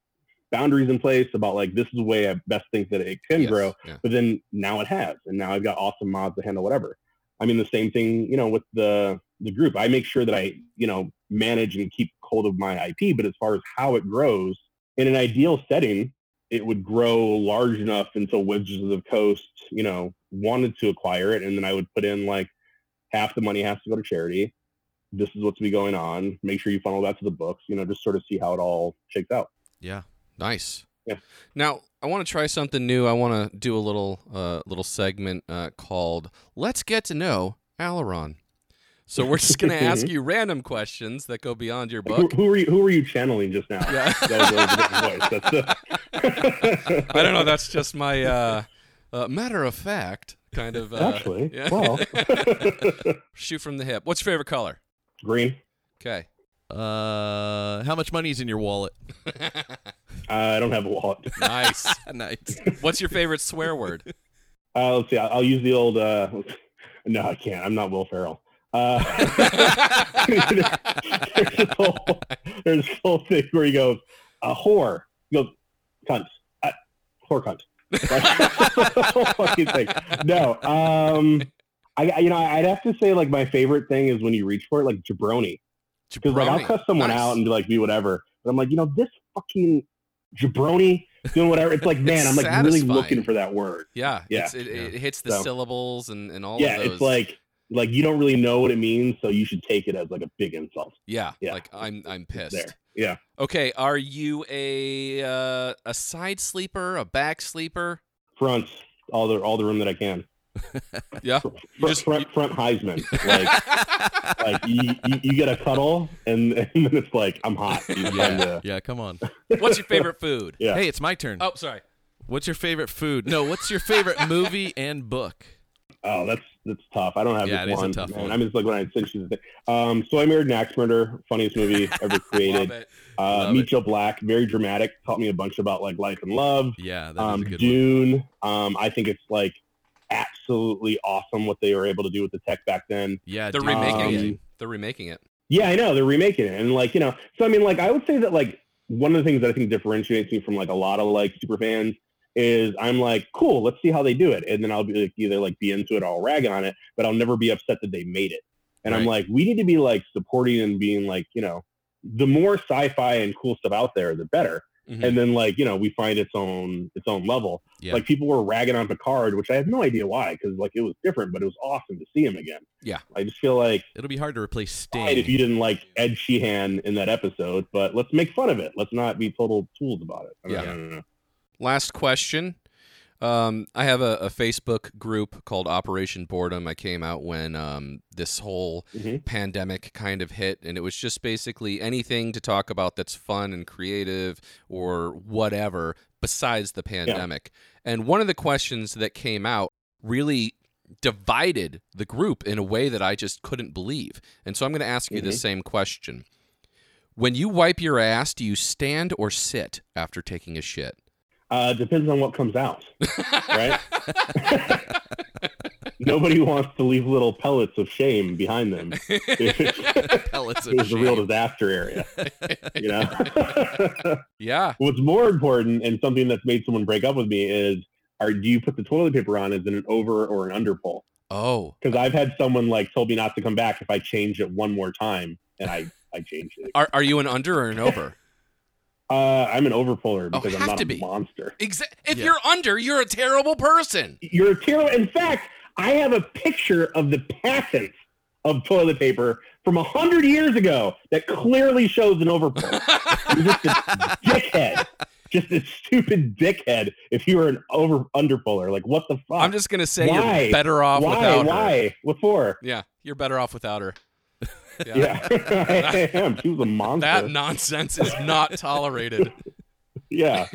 boundaries in place about like, this is the way I best think that it can grow. But then now it has, and now I've got awesome mods to handle whatever. I mean, the same thing, you know, with the group. I make sure that I, you know, manage and keep hold of my IP, but as far as how it grows, in an ideal setting, it would grow large enough until Wizards of the Coast, you know, wanted to acquire it. And then I would put in like half the money has to go to charity. This is what's be going on. Make sure you funnel that to the books, you know, just sort of see how it all shakes out. Yeah. Nice. Yeah. Now I want to try something new. I want to do a little segment called Let's Get to Know Aleron. So we're just going to ask you random questions that go beyond your book. Who are you channeling just now? Yeah. That was a different voice. I don't know. That's just my matter of fact kind of. Actually, yeah. Well. Shoot from the hip. What's your favorite color? Green. Okay. How much money is in your wallet? I don't have a wallet. Nice. Nice. What's your favorite swear word? Let's see. I'll use the old. No, I can't. I'm not Will Ferrell. There's this whole thing where he goes, a whore. He goes, cunt. Whore cunt. That's whole fucking thing. No. I'd have to say like my favorite thing is when you reach for it, like jabroni. Because like I'll cuss someone out and be like, be whatever. But I'm like, you know, this fucking jabroni doing whatever. It's like, man, it's I'm like satisfying. Really looking for that word. Yeah. Yeah. It hits the syllables and all of those. Yeah, it's like you don't really know what it means, so you should take it as like a big insult. Yeah. Like I'm pissed. There. Yeah. Okay. Are you a side sleeper, a back sleeper? Front, all the room that I can. Yeah. Front Heisman. Like, like you get a cuddle, and then it's like I'm hot. Come on. What's your favorite food? Yeah. Hey, it's my turn. Oh, sorry. What's your favorite food? No. What's your favorite movie and book? Oh, that's tough. I don't have this one. Yeah, it is a tough one. I mean, it's like when I had 6 years. So I Married an Axe Murderer, funniest movie ever created. Love it. Meet Joe Black, very dramatic. Taught me a bunch about like life and love. Yeah, that is a good Dune. One. I think it's like absolutely awesome what they were able to do with the tech back then. Yeah, they're remaking it. They're remaking it. Yeah, I know they're remaking it, and like you know, so I mean, like I would say that like one of the things that I think differentiates me from like a lot of like super fans. Is I'm like, cool, let's see how they do it. And then I'll be like, either like be into it or I'll rag on it, but I'll never be upset that they made it. And right. I'm like, we need to be like supporting and being like, you know, the more sci-fi and cool stuff out there, the better. Mm-hmm. And then like, you know, we find its own level. Yeah. Like people were ragging on Picard, which I have no idea why, because like it was different, but it was awesome to see him again. Yeah. I just feel like it'll be hard to replace Sting if you didn't like Ed Sheehan in that episode, but let's make fun of it. Let's not be total tools about it. I don't know. Last question. I have a Facebook group called Operation Boredom. I came out when this whole pandemic kind of hit, and it was just basically anything to talk about that's fun and creative or whatever besides the pandemic. Yeah. And one of the questions that came out really divided the group in a way that I just couldn't believe. And so I'm going to ask you the same question. When you wipe your ass, do you stand or sit after taking a shit? Depends on what comes out, right? Nobody wants to leave little pellets of shame behind them. Pellets of shame. It was a real disaster area, you know? Yeah. What's more important and something that's made someone break up with me is, do you put the toilet paper on as an over or an under pull? Oh. Because I've had someone like told me not to come back if I change it one more time, and I changed it. Are you an under or an over? I'm an overpuller because I'm not a monster. If you're under, you're a terrible person. You're a terrible. In fact, I have a picture of the patent of toilet paper from 100 years ago that clearly shows an overpuller. You're just a dickhead. Just a stupid dickhead. If you were an underpuller, like what the fuck? I'm just gonna say you're better off without her. Why? What for? Yeah, you're better off without her. Yeah. I am. She was a monster. That nonsense is not tolerated. Yeah.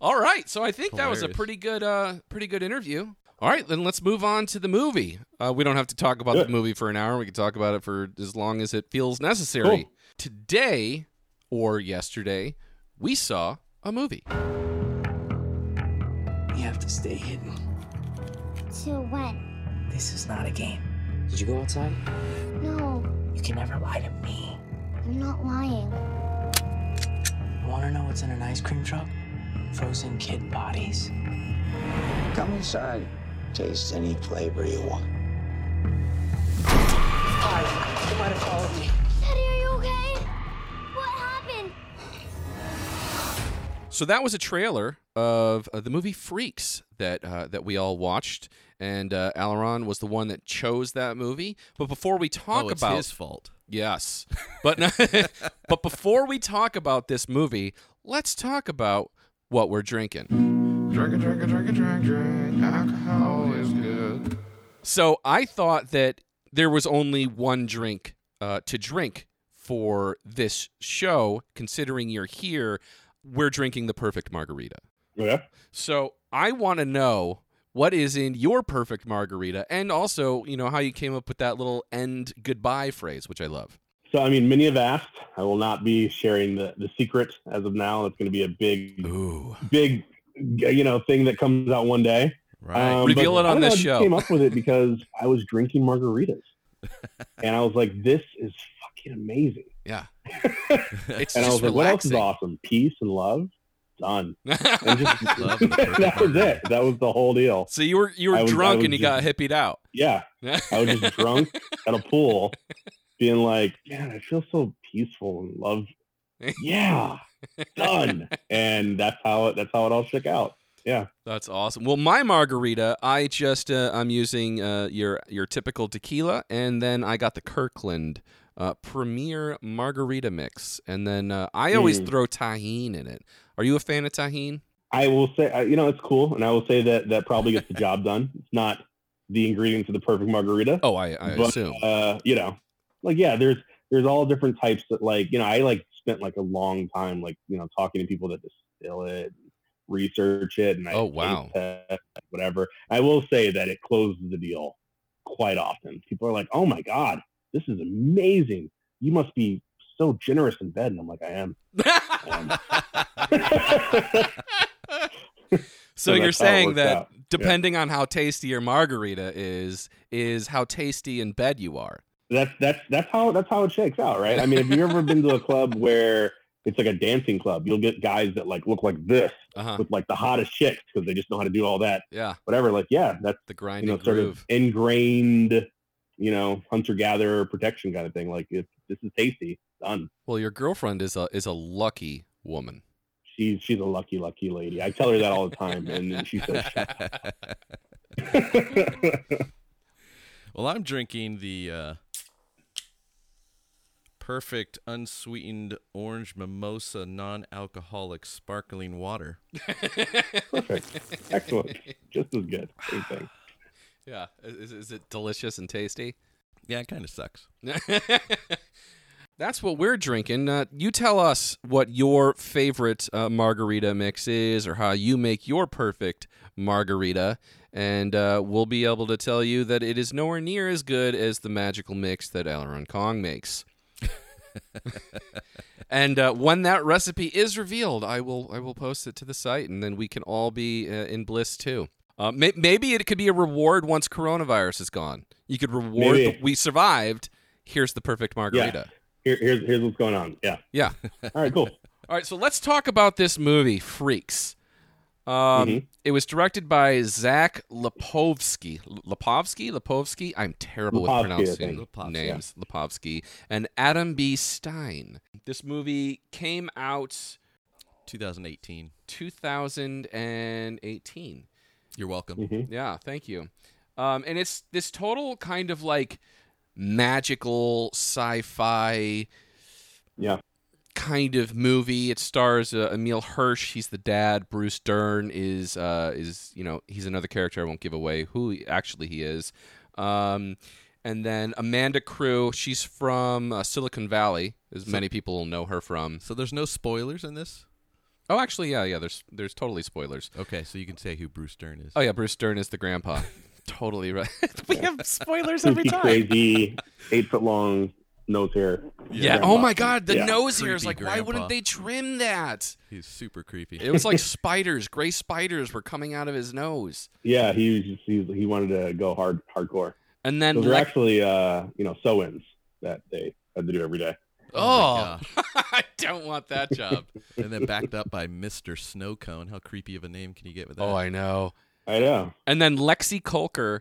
All right. So I think that was a pretty good interview. All right, then let's move on to the movie. We don't have to talk about the movie for an hour. We can talk about it for as long as it feels necessary. Cool. Today or yesterday, we saw a movie. You have to stay hidden. Till when? This is not a game. Did you go outside? No. You can never lie to me. I'm not lying. Want to know what's in an ice cream truck? Frozen kid bodies. Come inside. Taste any flavor you want. died. They might have followed me. Daddy, are you okay? What happened? So that was a trailer of the movie Freaks that we all watched, and Aleron was the one that chose that movie. But before we talk about his fault, yes. But before we talk about this movie, let's talk about what we're drinking. Drink. Alcohol is good. So I thought that there was only one drink to drink for this show. Considering you're here, we're drinking the perfect margarita. Yeah. So I want to know what is in your perfect margarita, and also, you know, how you came up with that little end goodbye phrase, which I love. So, I mean, many have asked. I will not be sharing the secret as of now. It's going to be a big, big, you know, thing that comes out one day. Right. Reveal it on this show. I came up with it because I was drinking margaritas. And I was like, this is fucking amazing. Yeah. It's and I was like, relaxing. What else is awesome? Peace and love. Done. And just, love and that was it. That was the whole deal. So you were drunk and you got hippied out. Yeah. I was just drunk at a pool being like, man, I feel so peaceful and love. Yeah. Done. And that's how it all shook out. Yeah, that's awesome. Well, my margarita, I just I'm using your typical tequila, and then I got the Kirkland Premier Margarita Mix, and then I always throw tahine in it. Are you a fan of tahine? I will say, you know, it's cool, and I will say that probably gets the job done. It's not the ingredients of the perfect margarita. Oh, I assume. You know, like yeah, there's all different types that like you know I like spent like a long time like you know talking to people that distill it. Research it and I whatever. I will say that it closes the deal quite often. People are like, oh my god, this is amazing. You must be so generous in bed. And I'm like, I am. So you're saying that out. Depending on how tasty your margarita is how tasty in bed you are. That's how it shakes out, right? I mean, have you ever been to a club where it's like a dancing club? You'll get guys that like look like this with like the hottest chicks because they just know how to do all that. Yeah. Whatever. Like, yeah, that's the grinding sort of ingrained, you know, hunter-gatherer protection kind of thing. Like, if this is tasty, done. Well, your girlfriend is a lucky woman. She's a lucky lady. I tell her that all the time, and then she says, shut up. Well, I'm drinking the perfect unsweetened orange mimosa non-alcoholic sparkling water. Perfect. Excellent. Just as good. Same thing. Yeah. Is it delicious and tasty? Yeah, it kind of sucks. That's what we're drinking. You tell us what your favorite margarita mix is or how you make your perfect margarita, and we'll be able to tell you that it is nowhere near as good as the magical mix that Aleron Kong makes. And when that recipe is revealed, I will post it to the site, and then we can all be in bliss too. Maybe it could be a reward once coronavirus is gone. You could reward that we survived. Here's the perfect margarita. Yeah. Here's what's going on. Yeah. Yeah. All right. Cool. All right. So let's talk about this movie, Freaks. It was directed by Zach Lepovsky. I'm terrible with pronouncing names. Yeah. Lepovsky and Adam B. Stein. This movie came out 2018. 2018. You're welcome. Mm-hmm. Yeah, thank you. And it's this total kind of like magical sci-fi. Yeah. Kind of movie. It stars Emile Hirsch. He's the dad. Bruce Dern is you know he's another character. I won't give away who actually he is. And then Amanda Crew. She's from Silicon Valley, as many people know her from. So there's no spoilers in this. Oh, actually, yeah. There's totally spoilers. Okay, so you can say who Bruce Dern is. Oh yeah, Bruce Dern is the grandpa. Totally right. We have spoilers every time. Crazy 8 foot long. Nose hair. Yeah. Grandpa. Oh my God. The nose hair is like, grandpa. Why wouldn't they trim that? He's super creepy. It was like spiders. Gray spiders were coming out of his nose. Yeah. He wanted to go hardcore. And then those are actually, you know, sew-ins that they had to do every day. Oh, I don't want that job. And then backed up by Mr. Snowcone. How creepy of a name can you get with that? Oh, I know. And then Lexi Kolker,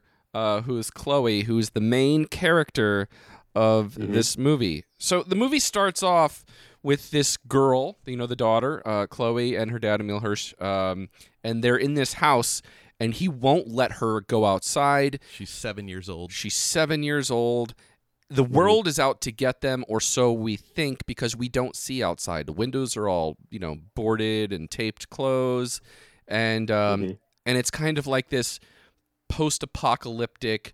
who is Chloe, who's the main character. of this movie. So the movie starts off with this girl, you know, the daughter, Chloe, and her dad, Emile Hirsch, and they're in this house, and he won't let her go outside. She's 7 years old. The world is out to get them, or so we think, because we don't see outside. The windows are all, you know, boarded and taped closed, and it's kind of like this post-apocalyptic,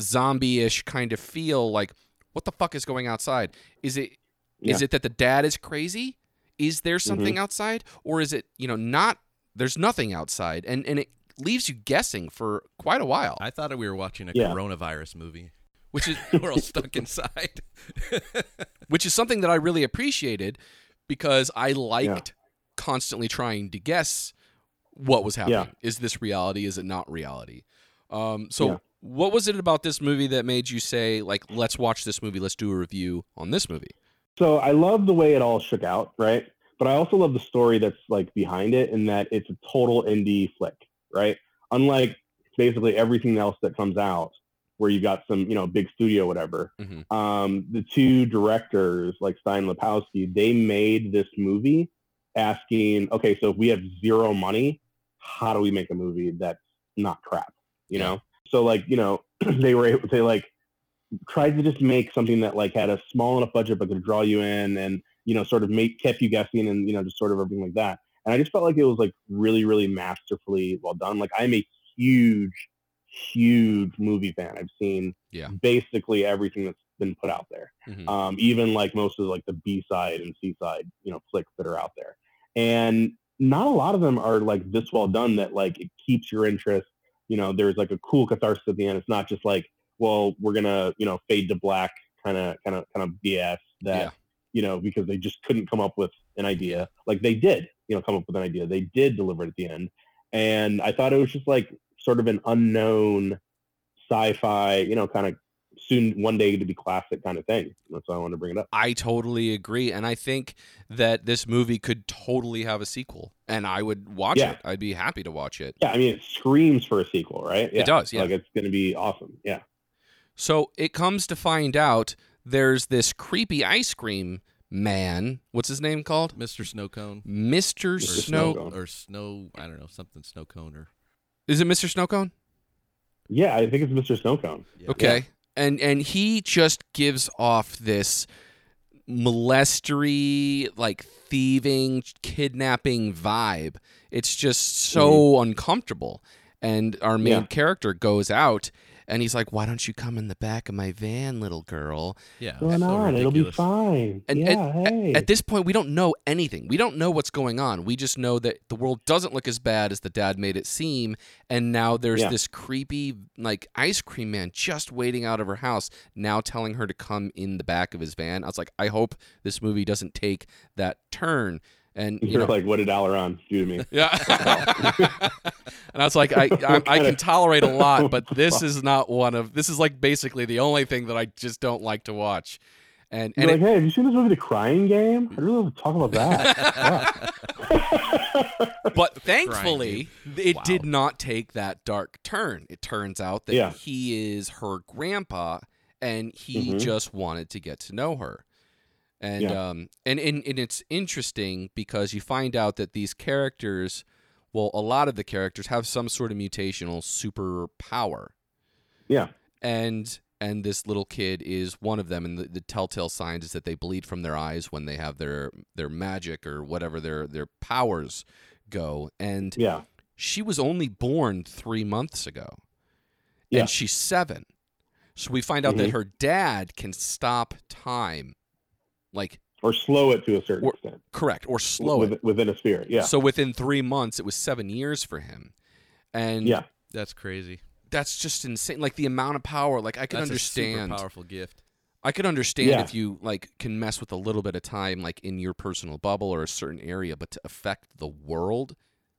zombie-ish kind of feel. Like, what the fuck is going outside? Is it that the dad is crazy? Is there something outside, or is it, you know, not? There's nothing outside, and it leaves you guessing for quite a while. I thought we were watching a coronavirus movie. Which is we're all stuck inside, which is something that I really appreciated because I liked constantly trying to guess what was happening. Yeah. Is this reality? Is it not reality? What was it about this movie that made you say, like, let's watch this movie. Let's do a review on this movie. So I love the way it all shook out. Right. But I also love the story that's like behind it and that it's a total indie flick. Right. Unlike basically everything else that comes out, where you got some, you know, big studio, whatever. The two directors, like Stein Lepovsky, they made this movie asking, okay, so if we have zero money, how do we make a movie that's not crap? You know? So like, you know, they like tried to just make something that like had a small enough budget, but could draw you in and, you know, sort of kept you guessing and, you know, just sort of everything like that. And I just felt like it was like really, really masterfully well done. Like I'm a huge movie fan. I've seen basically everything that's been put out there, even like most of like the B-side and C-side, you know, flicks that are out there, and not a lot of them are like this well done that like it keeps your interest. You know, there's like a cool catharsis at the end. It's not just like, well, we're gonna, you know, fade to black kind of BS that you know, because they just couldn't come up with an idea. Like they did, you know, come up with an idea. They did deliver it at the end, and I thought it was just like sort of an unknown sci-fi, you know, kind of soon one day to be classic kind of thing. That's why I wanted to bring it up. I totally agree. And I think that this movie could totally have a sequel and I would watch it. I'd be happy to watch it. Yeah. I mean, it screams for a sequel, right? Yeah. It does. Yeah. Like it's going to be awesome. Yeah. So it comes to find out there's this creepy ice cream man. What's his name called? Mr. Snowcone. I don't know, something Snowcone or. Is it Mr. Snowcone? Yeah, I think it's Mr. Snowcone. Yeah. Okay. Yeah. And he just gives off this molestery, like thieving, kidnapping vibe. It's just so uncomfortable. And our main character goes out and he's like, why don't you come in the back of my van, little girl? Yeah. What's going on? It'll be fine. And at this point, we don't know anything. We don't know what's going on. We just know that the world doesn't look as bad as the dad made it seem. And now there's this creepy, like, ice cream man just waiting out of her house, now telling her to come in the back of his van. I was like, I hope this movie doesn't take that turn. And you're like, what did Aleron do to me? Yeah. And I was like, I can tolerate a lot, but this is not one of. This is like basically the only thing that I just don't like to watch. And you're like, hey, have you seen this movie, The Crying Game? I really love to talk about that. But thankfully, it did not take that dark turn. It turns out that he is her grandpa, and he just wanted to get to know her. And and it's interesting because you find out that these characters, well, a lot of the characters have some sort of mutational superpower. Yeah. And this little kid is one of them, and the telltale sign is that they bleed from their eyes when they have their magic or whatever their powers go. And she was only born 3 months ago. Yeah. And she's 7. So we find out that her dad can stop time. Like, or slow it to a certain extent. Correct. Or slow it. Within a sphere, yeah. So within 3 months, it was 7 years for him. And that's crazy. That's just insane. Like, the amount of power. Like, I could understand. That's a super powerful gift. I could understand if you, like, can mess with a little bit of time, like, in your personal bubble or a certain area, but to affect the world,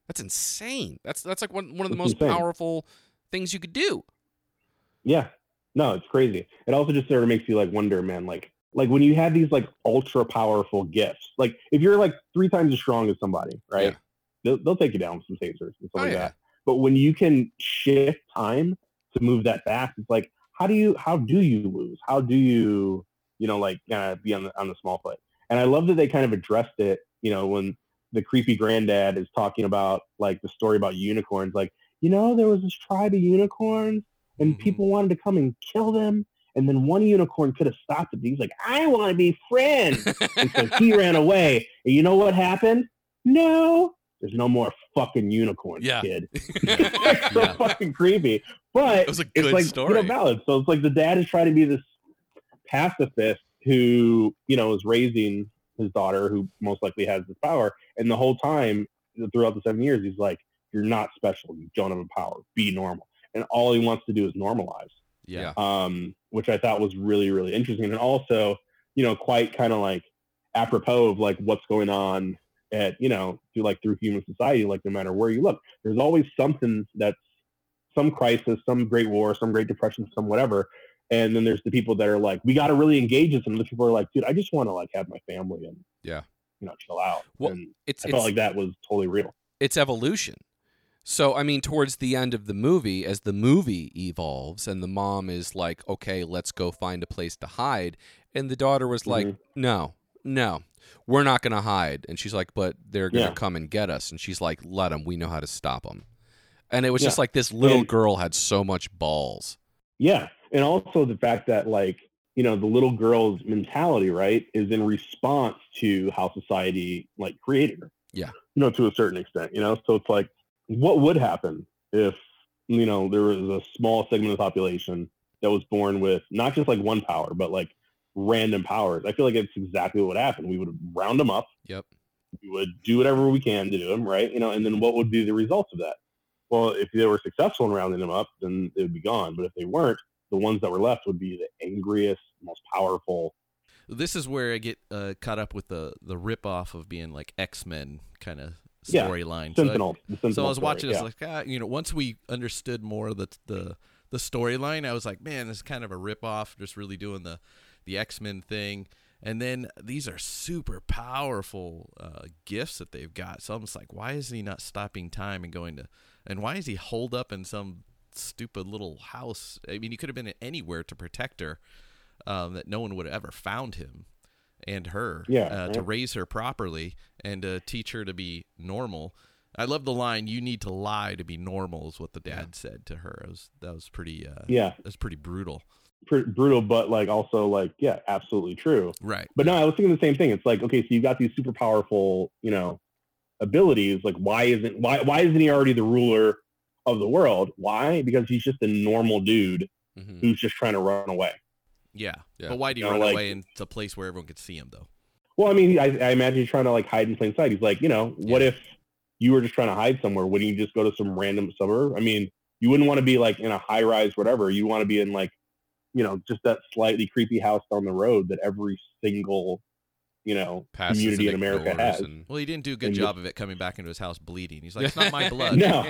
that's insane. That's like, one of the most powerful things you could do. Yeah. No, it's crazy. It also just sort of makes you, like, wonder, man, like when you have these like ultra powerful gifts, like if you're like 3 times as strong as somebody, right? Yeah. They'll take you down with some tasers and stuff like that. But when you can shift time to move that fast, it's like, how do you lose? How do you, be on the small play? And I love that they kind of addressed it, when the creepy granddad is talking about like the story about unicorns, there was this tribe of unicorns and people wanted to come and kill them. And then one unicorn could have stopped it. He's like, I want to be friends. And so he ran away. And you know what happened? No, there's no more fucking unicorns, kid. It's so fucking creepy. But it was a good story. Valid. So it's like the dad is trying to be this pacifist who, is raising his daughter who most likely has this power. And the whole time throughout the 7 years, he's like, you're not special. You don't have a power. Be normal. And all he wants to do is normalize. Yeah. Which I thought was really, really interesting. And also, quite kind of like apropos of like what's going on at, through human society, no matter where you look, there's always something that's some crisis, some great war, some great depression, some whatever. And then there's the people that are like, we got to really engage this. And the people are like, dude, I just want to have my family and, chill out. Well, and I felt like that was totally real. It's evolution. So, towards the end of the movie, as the movie evolves and the mom is like, okay, let's go find a place to hide. And the daughter was like, no, we're not going to hide. And she's like, but they're going to come and get us. And she's like, let them. We know how to stop them. And it was just like this little girl had so much balls. Yeah. And also the fact that the little girl's mentality, right, is in response to how society created her. Yeah. To a certain extent, so it's like, what would happen if, there was a small segment of the population that was born with not just one power, but random powers? I feel like it's exactly what would happen. We would round them up. Yep. We would do whatever we can to do them, right? And then what would be the results of that? Well, if they were successful in rounding them up, then they would be gone. But if they weren't, the ones that were left would be the angriest, most powerful. This is where I get caught up with the ripoff of being X-Men kind of storyline. So I was watching this once we understood more of the storyline, I was like, man, this is kind of a ripoff, just really doing the X-Men thing. And then these are super powerful gifts that they've got. So I'm just like, why is he not stopping time and why is he holed up in some stupid little house? He could have been anywhere to protect her, that no one would have ever found him and her, to raise her properly and teach her to be normal. I love the line, you need to lie to be normal, is what the dad said to her. That was pretty that's pretty brutal. Brutal, but also absolutely true. Right. But no, I was thinking the same thing. It's like, okay, so you got these super powerful, abilities. Why isn't he already the ruler of the world? Why? Because he's just a normal dude who's just trying to run away. Yeah. But why do you run away into a place where everyone could see him, though? Well, I imagine he's trying to hide in plain sight. He's like, what if you were just trying to hide somewhere? Wouldn't you just go to some random suburb? You wouldn't want to be in a high rise, whatever. You want to be in just that slightly creepy house down the road that every single, community in America has. Well, he didn't do a good job of it coming back into his house bleeding. He's like, it's not my blood. No.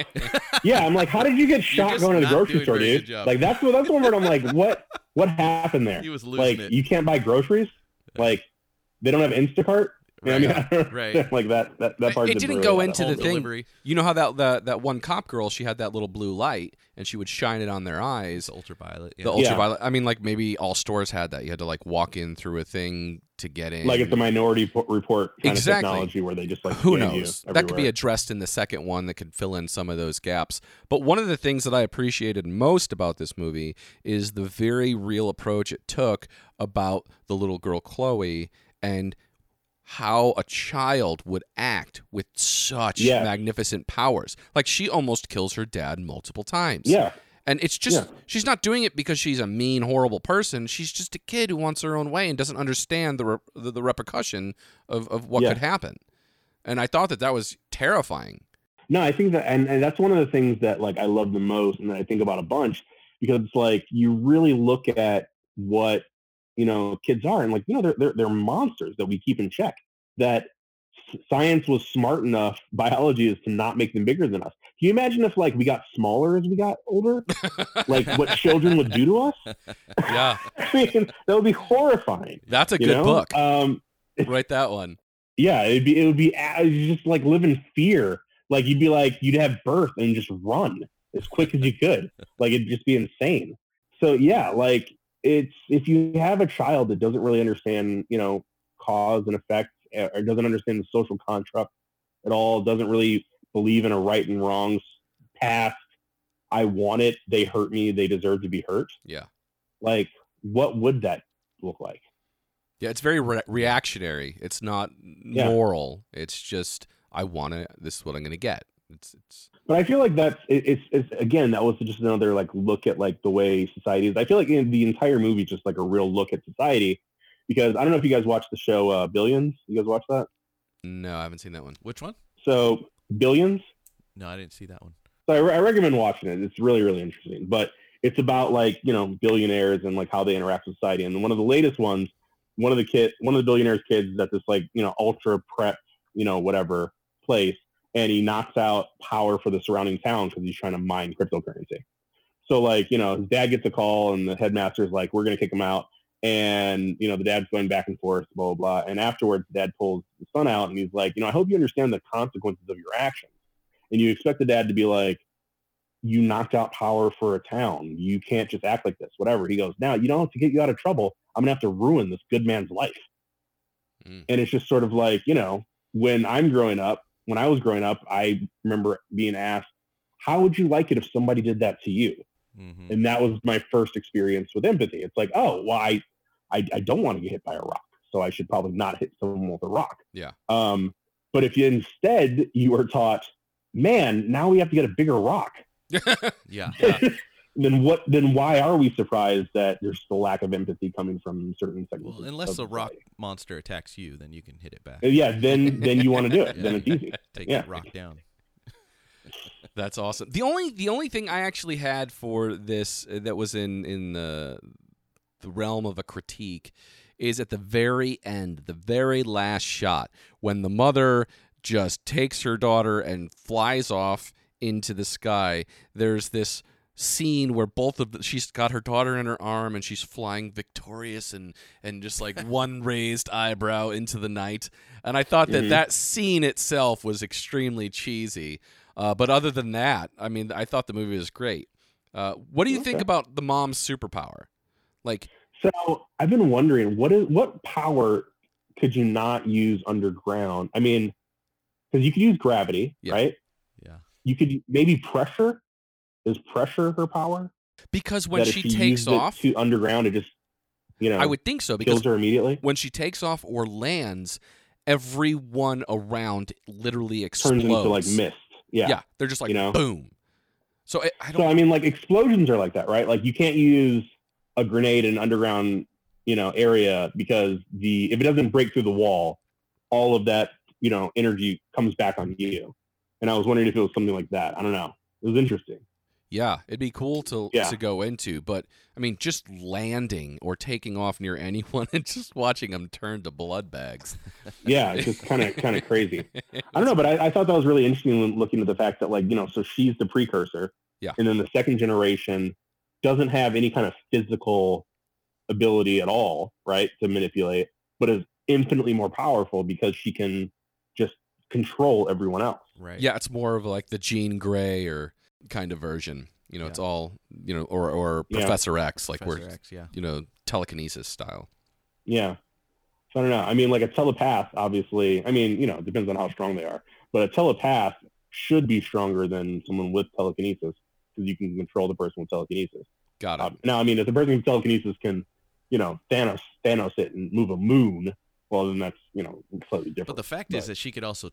Yeah, I'm like, how did you get shot going to the grocery store, dude? That's one word I'm like, what happened there? He was losing it. You can't buy groceries? They don't have Instacart? Right. Right. That part it didn't go into the thing. Delivery. You know how that one cop girl, she had that little blue light and she would shine it on their eyes. Ultraviolet. Yeah. The ultraviolet. Yeah. Maybe all stores had that. You had to walk in through a thing to get in. It's a Minority Report kind of technology where they just who knows? That could be addressed in the second one that could fill in some of those gaps. But one of the things that I appreciated most about this movie is the very real approach it took about the little girl Chloe and how a child would act with such magnificent powers. She almost kills her dad multiple times. Yeah. And it's just, she's not doing it because she's a mean, horrible person. She's just a kid who wants her own way and doesn't understand the repercussion of what could happen. And I thought that was terrifying. No, I think that, and that's one of the things that, I love the most and that I think about a bunch, because it's you really look at what kids are, and they're monsters that we keep in check, that science was smart enough, biology is to not make them bigger than us. Can you imagine if we got smaller as we got older, what children would do to us? Yeah. That would be horrifying. That's a good book. Write that one. Yeah. It would be you just live in fear. You'd be you'd have birth and just run as quick as you could. It'd just be insane. So yeah, like it's, if you have a child that doesn't really understand, you know, cause and effect, or doesn't understand the social construct at all, doesn't really believe in a right and wrong past, I want it, they hurt me, they deserve to be hurt. Yeah. Like, what would that look like? Yeah, it's very reactionary. It's not moral. It's just, I want it, this is what I'm going to get. It's. But I feel like that's, it's again, that was just another, like, look at, like, the way society is. I feel like the entire movie is just, like, a real look at society. Because I don't know if you guys watched the show Billions. You guys watch that? No, I haven't seen that one. Which one? So, Billions. No, I didn't see that one. So I recommend watching it. It's really, really interesting. But it's about, like, you know, billionaires and, like, how they interact with society. And one of the latest ones, one of the billionaire's kids is at this, like, you know, ultra prep, you know, whatever place, and he knocks out power for the surrounding town because he's trying to mine cryptocurrency. So, like, you know, his dad gets a call and the headmaster's like, we're going to kick him out. And, you know, the dad's going back and forth, blah, blah, blah. And afterwards, the dad pulls the son out and he's like, you know, I hope you understand the consequences of your actions. And you expect the dad to be like, you knocked out power for a town. You can't just act like this, whatever. He goes, now, you don't have to get you out of trouble. I'm going to have to ruin this good man's life. Mm. And it's just sort of like, you know, when I was growing up, I remember being asked, how would you like it if somebody did that to you? Mm-hmm. And that was my first experience with empathy. It's like, oh, well, I don't want to get hit by a rock, so I should probably not hit someone with a rock. Yeah. But if you were taught, man, now we have to get a bigger rock. Yeah. Then why are we surprised that there's the lack of empathy coming from certain segments? Well, unless the rock monster attacks you, then you can hit it back. Yeah. Then you want to do it. Yeah. Then it's easy. Take that rock down. That's awesome. The only thing I actually had for this that was in the realm of a critique is at the very end, the very last shot, when the mother just takes her daughter and flies off into the sky. There's this scene where she's got her daughter in her arm and she's flying victorious and just like one raised eyebrow into the night. And I thought that that scene itself was extremely cheesy. But other than that, I mean, I thought the movie was great. What do you think about the mom's superpower? Like, so I've been wondering what power could you not use underground? I mean, because you could use gravity, right? Yeah. You could maybe pressure. Is pressure her power? Because when she takes off to underground, it just, you know, I would think so, because kills her immediately. When she takes off or lands, everyone around literally explodes. Turns into like mist. Yeah, they're just like, you know, boom. So I mean, like, explosions are like that, right? Like, you can't use a grenade in an underground, you know, area because if it doesn't break through the wall, all of that, you know, energy comes back on you. And I was wondering if it was something like that. I don't know. It was interesting. Yeah, it'd be cool to go into, but I mean, just landing or taking off near anyone and just watching them turn to blood bags. Yeah, it's just kind of crazy. I don't know, but I thought that was really interesting when looking at the fact that, like, you know, so she's the precursor, and then the second generation doesn't have any kind of physical ability at all, right, to manipulate, but is infinitely more powerful because she can just control everyone else. Right. Yeah, it's more of like the Jean Grey or kind of version, you know. It's all, you know, or Professor X, like Professor X, you know, telekinesis style. Yeah, so I don't know. I mean, like, a telepath, obviously. I mean, you know, it depends on how strong they are, but a telepath should be stronger than someone with telekinesis because you can control the person with telekinesis. Got it. Now, I mean, if the person with telekinesis can, you know, Thanos it and move a moon, well, then that's, you know, slightly different. But the fact is that she could also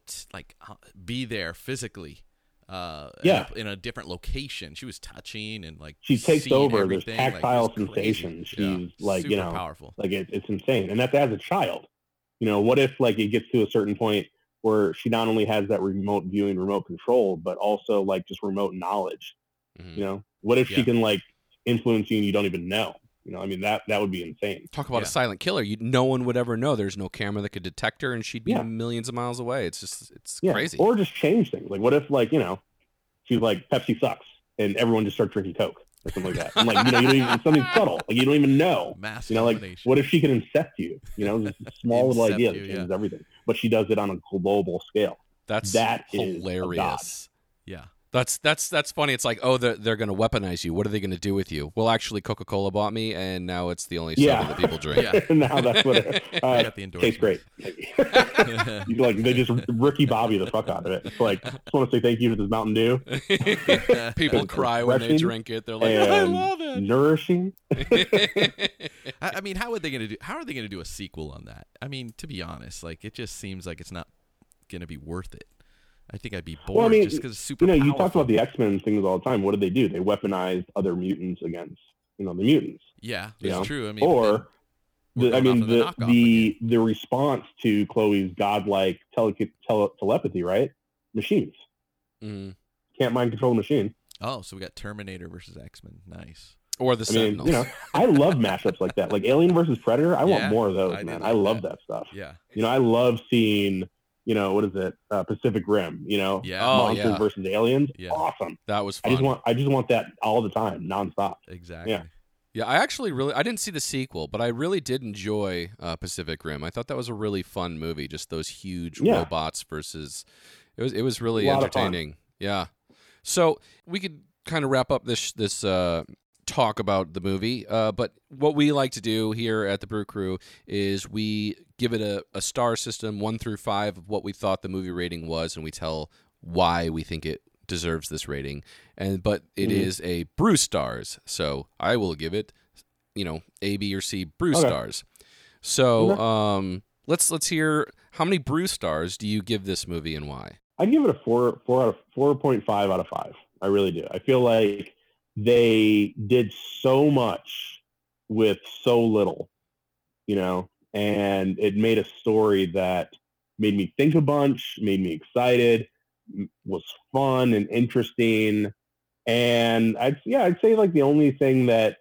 be there physically. In a different location, she was touching and like she takes over. There's tactile sensations. She's like, you know, powerful. Like it's insane, and that's as a child. You know, what if like it gets to a certain point where she not only has that remote viewing, remote control, but also like just remote knowledge. Mm-hmm. You know, what if she can like influence you and you don't even know? You know, I mean, that would be insane. Talk about a silent killer. No one would ever know. There's no camera that could detect her, and she'd be millions of miles away. It's just, it's crazy. Or just change things. Like, what if, like, you know, she's like, Pepsi sucks, and everyone just starts drinking Coke or something like that. And, like, you know, you don't even, something subtle. Like, you don't even know. Mass, you know, like, what if she could incept you? You know, just a small little idea that changes everything. But she does it on a global scale. That's hilarious. Is a god. Yeah. That's funny. It's like, oh, they're going to weaponize you. What are they going to do with you? Well, actually, Coca-Cola bought me, and now it's the only soda that people drink. Yeah. Now that's what it is. Tastes great. Like, they just Ricky Bobby the fuck out of it. It's like, I just want to say thank you to this Mountain Dew. People cry when they drink it. They're like, I love it. Nourishing. I mean, how are they going to do a sequel on that? I mean, to be honest, like, it just seems like it's not going to be worth it. I think I'd be bored just because it's super powerful. You talk about the X-Men things all the time. What did they do? They weaponized other mutants against, the mutants. Yeah, that's true. I mean, or, the response to Chloe's godlike telepathy, right? Machines. Mm. Can't mind control the machine. Oh, so we got Terminator versus X-Men. Nice. Or the Sentinels. I love mashups like that. Like Alien versus Predator, I want more of those, man. I love that stuff. Yeah. I love seeing... what is it? Pacific Rim. Monsters versus aliens. Yeah. Awesome. That was fun. I just want that all the time, nonstop. Exactly. Yeah. I actually I didn't see the sequel, but I really did enjoy Pacific Rim. I thought that was a really fun movie. Just those huge robots versus. It was really entertaining. Yeah. So we could kind of wrap up this talk about the movie, but what we like to do here at the Brew Crew is we give it a star system, 1 through 5, of what we thought the movie rating was, and we tell why we think it deserves this rating. But it is a Brew Stars, so I will give it, A, B, or C Brew Stars. So let's hear, how many Brew Stars do you give this movie and why? I give it a 4.5 out of 5. I really do. I feel like they did so much with so little, and it made a story that made me think a bunch, made me excited, was fun and interesting. And I'd say like the only thing that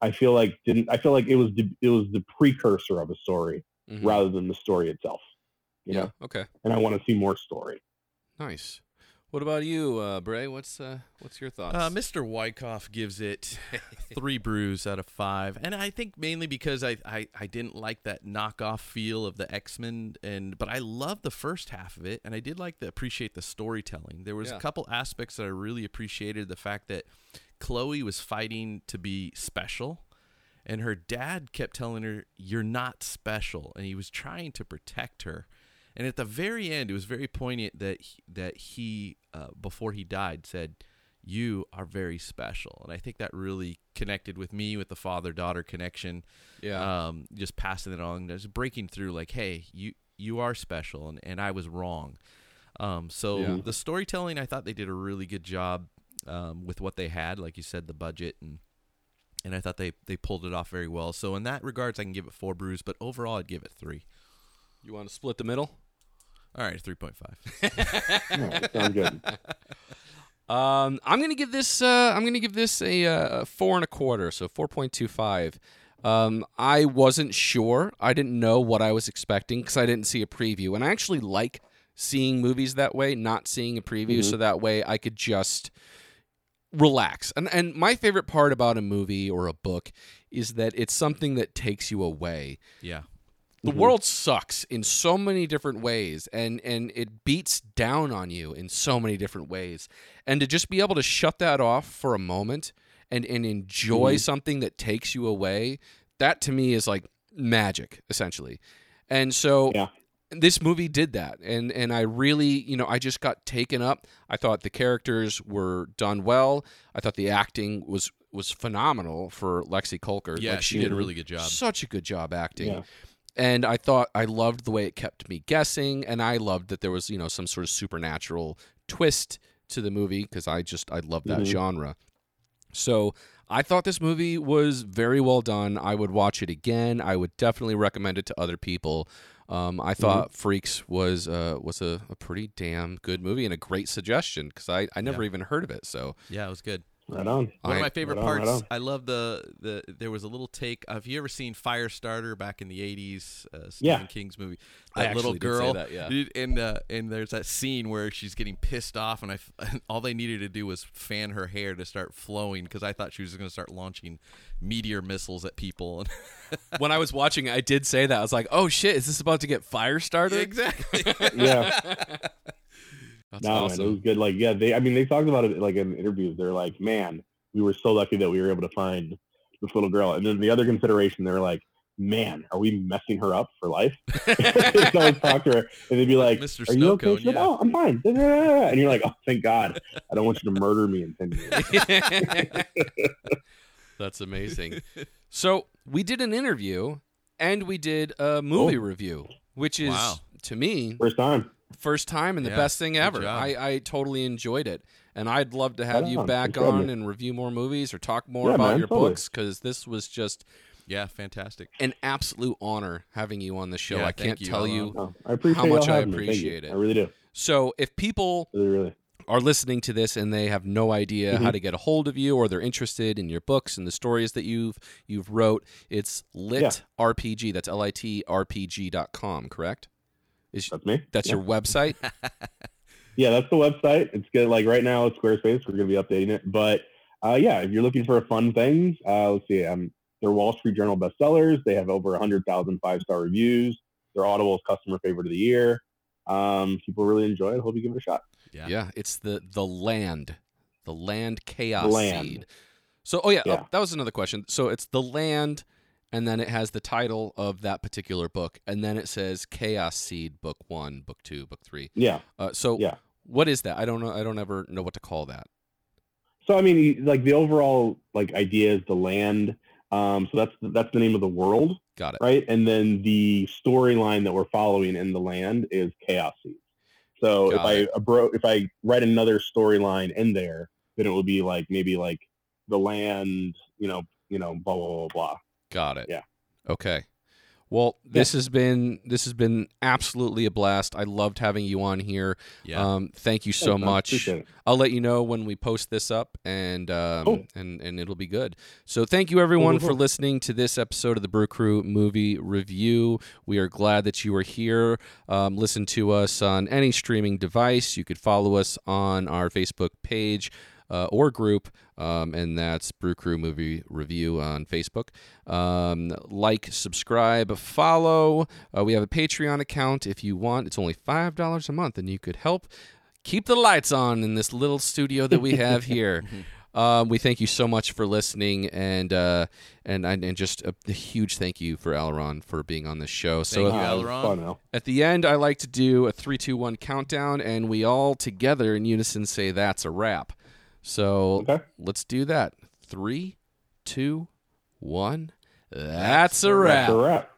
I feel like it was the precursor of a story rather than the story itself, know? Okay. And I want to see more story. Nice. What about you, Bray? What's your thoughts? Mr. Wyckoff gives it 3 brews out of 5, and I think mainly because I didn't like that knockoff feel of the X-Men, but I loved the first half of it, and I did like to appreciate the storytelling. There was a couple aspects that I really appreciated, the fact that Chloe was fighting to be special, and her dad kept telling her, "You're not special," and he was trying to protect her. And at the very end, it was very poignant that he before he died, said, "You are very special." And I think that really connected with me, with the father-daughter connection. Yeah. Just passing it on, just breaking through like, hey, you are special, and I was wrong. The storytelling, I thought they did a really good job with what they had, like you said, the budget. And I thought they pulled it off very well. So in that regards, I can give it 4 brews, but overall I'd give it 3. You want to split the middle? All right, 3.5. Sounds good. I'm going to give this a 4.25, so 4.25. I wasn't sure. I didn't know what I was expecting because I didn't see a preview, and I actually like seeing movies that way, not seeing a preview, so that way I could just relax. And my favorite part about a movie or a book is that it's something that takes you away. Yeah. The world sucks in so many different ways, and it beats down on you in so many different ways. And to just be able to shut that off for a moment and enjoy something that takes you away, that to me is like magic, essentially. And so this movie did that, and I really, I just got taken up. I thought the characters were done well. I thought the acting was phenomenal for Lexi Kolker. Yeah, she did a really good job. Such a good job acting. Yeah. And I thought I loved the way it kept me guessing, and I loved that there was, some sort of supernatural twist to the movie because I love that genre. So I thought this movie was very well done. I would watch it again. I would definitely recommend it to other people. I thought Freaks was a pretty damn good movie and a great suggestion because I never even heard of it. So yeah, it was good. Right on. One of my favorite parts. Right on. I love the. There was a little take. Have you ever seen Firestarter back in the '80s? Stephen King's movie. That little girl. Did say that, yeah. And there's that scene where she's getting pissed off, and all they needed to do was fan her hair to start flowing because I thought she was going to start launching meteor missiles at people. When I was watching, I did say that. I was like, "Oh shit, is this about to get Firestarter?" Exactly. Yeah. That's awesome. Man, it was good. Like, yeah, they talked about it like in interviews. They're like, man, we were so lucky that we were able to find this little girl. And then the other consideration, they're like, man, are we messing her up for life? So I talk to her, and they'd be like, Mr. "Are you okay?" She's like, "Oh, I'm fine." And you're like, "Oh, thank God! I don't want you to murder me in 10 years." That's amazing. So we did an interview, and we did a movie review, which is to me first time, and the best thing ever. I totally enjoyed it, and I'd love to have you back on and review more movies or talk more about your books, because this was just. Yeah, fantastic. An absolute honor having you on the show. Yeah, I can't tell you how much I appreciate it. I really do. So if people are listening to this and they have no idea how to get a hold of you, or they're interested in your books and the stories that you've wrote, it's LitRPG. That's LitRPG.com, correct? That's me. That's your website? Yeah, that's the website. It's good. Like right now, it's Squarespace. We're going to be updating it. But if you're looking for fun things, let's see. They're Wall Street Journal bestsellers. They have over 100,000 5-star reviews. They're Audible's customer favorite of the year. People really enjoy it. Hope you give it a shot. Yeah, it's the Land. The Land Chaos Seed. So, that was another question. So it's The Land, and then it has the title of that particular book, and then it says Chaos Seed, Book 1, Book 2, Book 3. Yeah. What is that? I don't know. I don't ever know what to call that. So, I mean, like the overall like idea is The Land. So that's the name of the world. Got it. Right. And then the storyline that we're following in The Land is Chaos Seeds. So if I write another storyline in there, then it will be like, maybe like The Land, blah, blah, blah, blah. Got it. Yeah. Okay. Well, this has been absolutely a blast. I loved having you on here. Yeah. Thank you so much. I'll let you know when we post this up, and it'll be good. So thank you everyone for listening to this episode of the Brew Crew Movie Review. We are glad that you are here. Listen to us on any streaming device. You could follow us on our Facebook page. Or group, and that's Brew Crew Movie Review on Facebook. Like, subscribe, follow. We have a Patreon account if you want. It's only $5 a month, and you could help keep the lights on in this little studio that we have here. We thank you so much for listening, and just a huge thank you for Aleron for being on the show. Thank you, Aleron. At the end, I like to do a 3, 2, 1 countdown, and we all together in unison say that's a wrap. So let's do that. 3, 2, 1. That's a wrap. That's a wrap.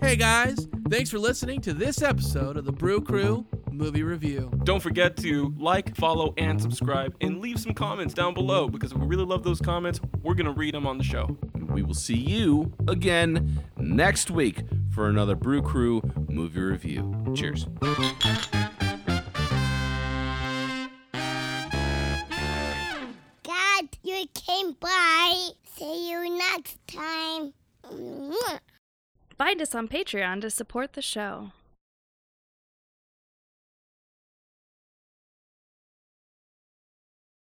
Hey guys, thanks for listening to this episode of the Brew Crew Movie Review. Don't forget to like, follow, and subscribe, and leave some comments down below, because if we really love those comments, we're going to read them on the show. And we will see you again next week for another Brew Crew Movie Review. Cheers. God, you came by. See you next time. Find us on Patreon to support the show.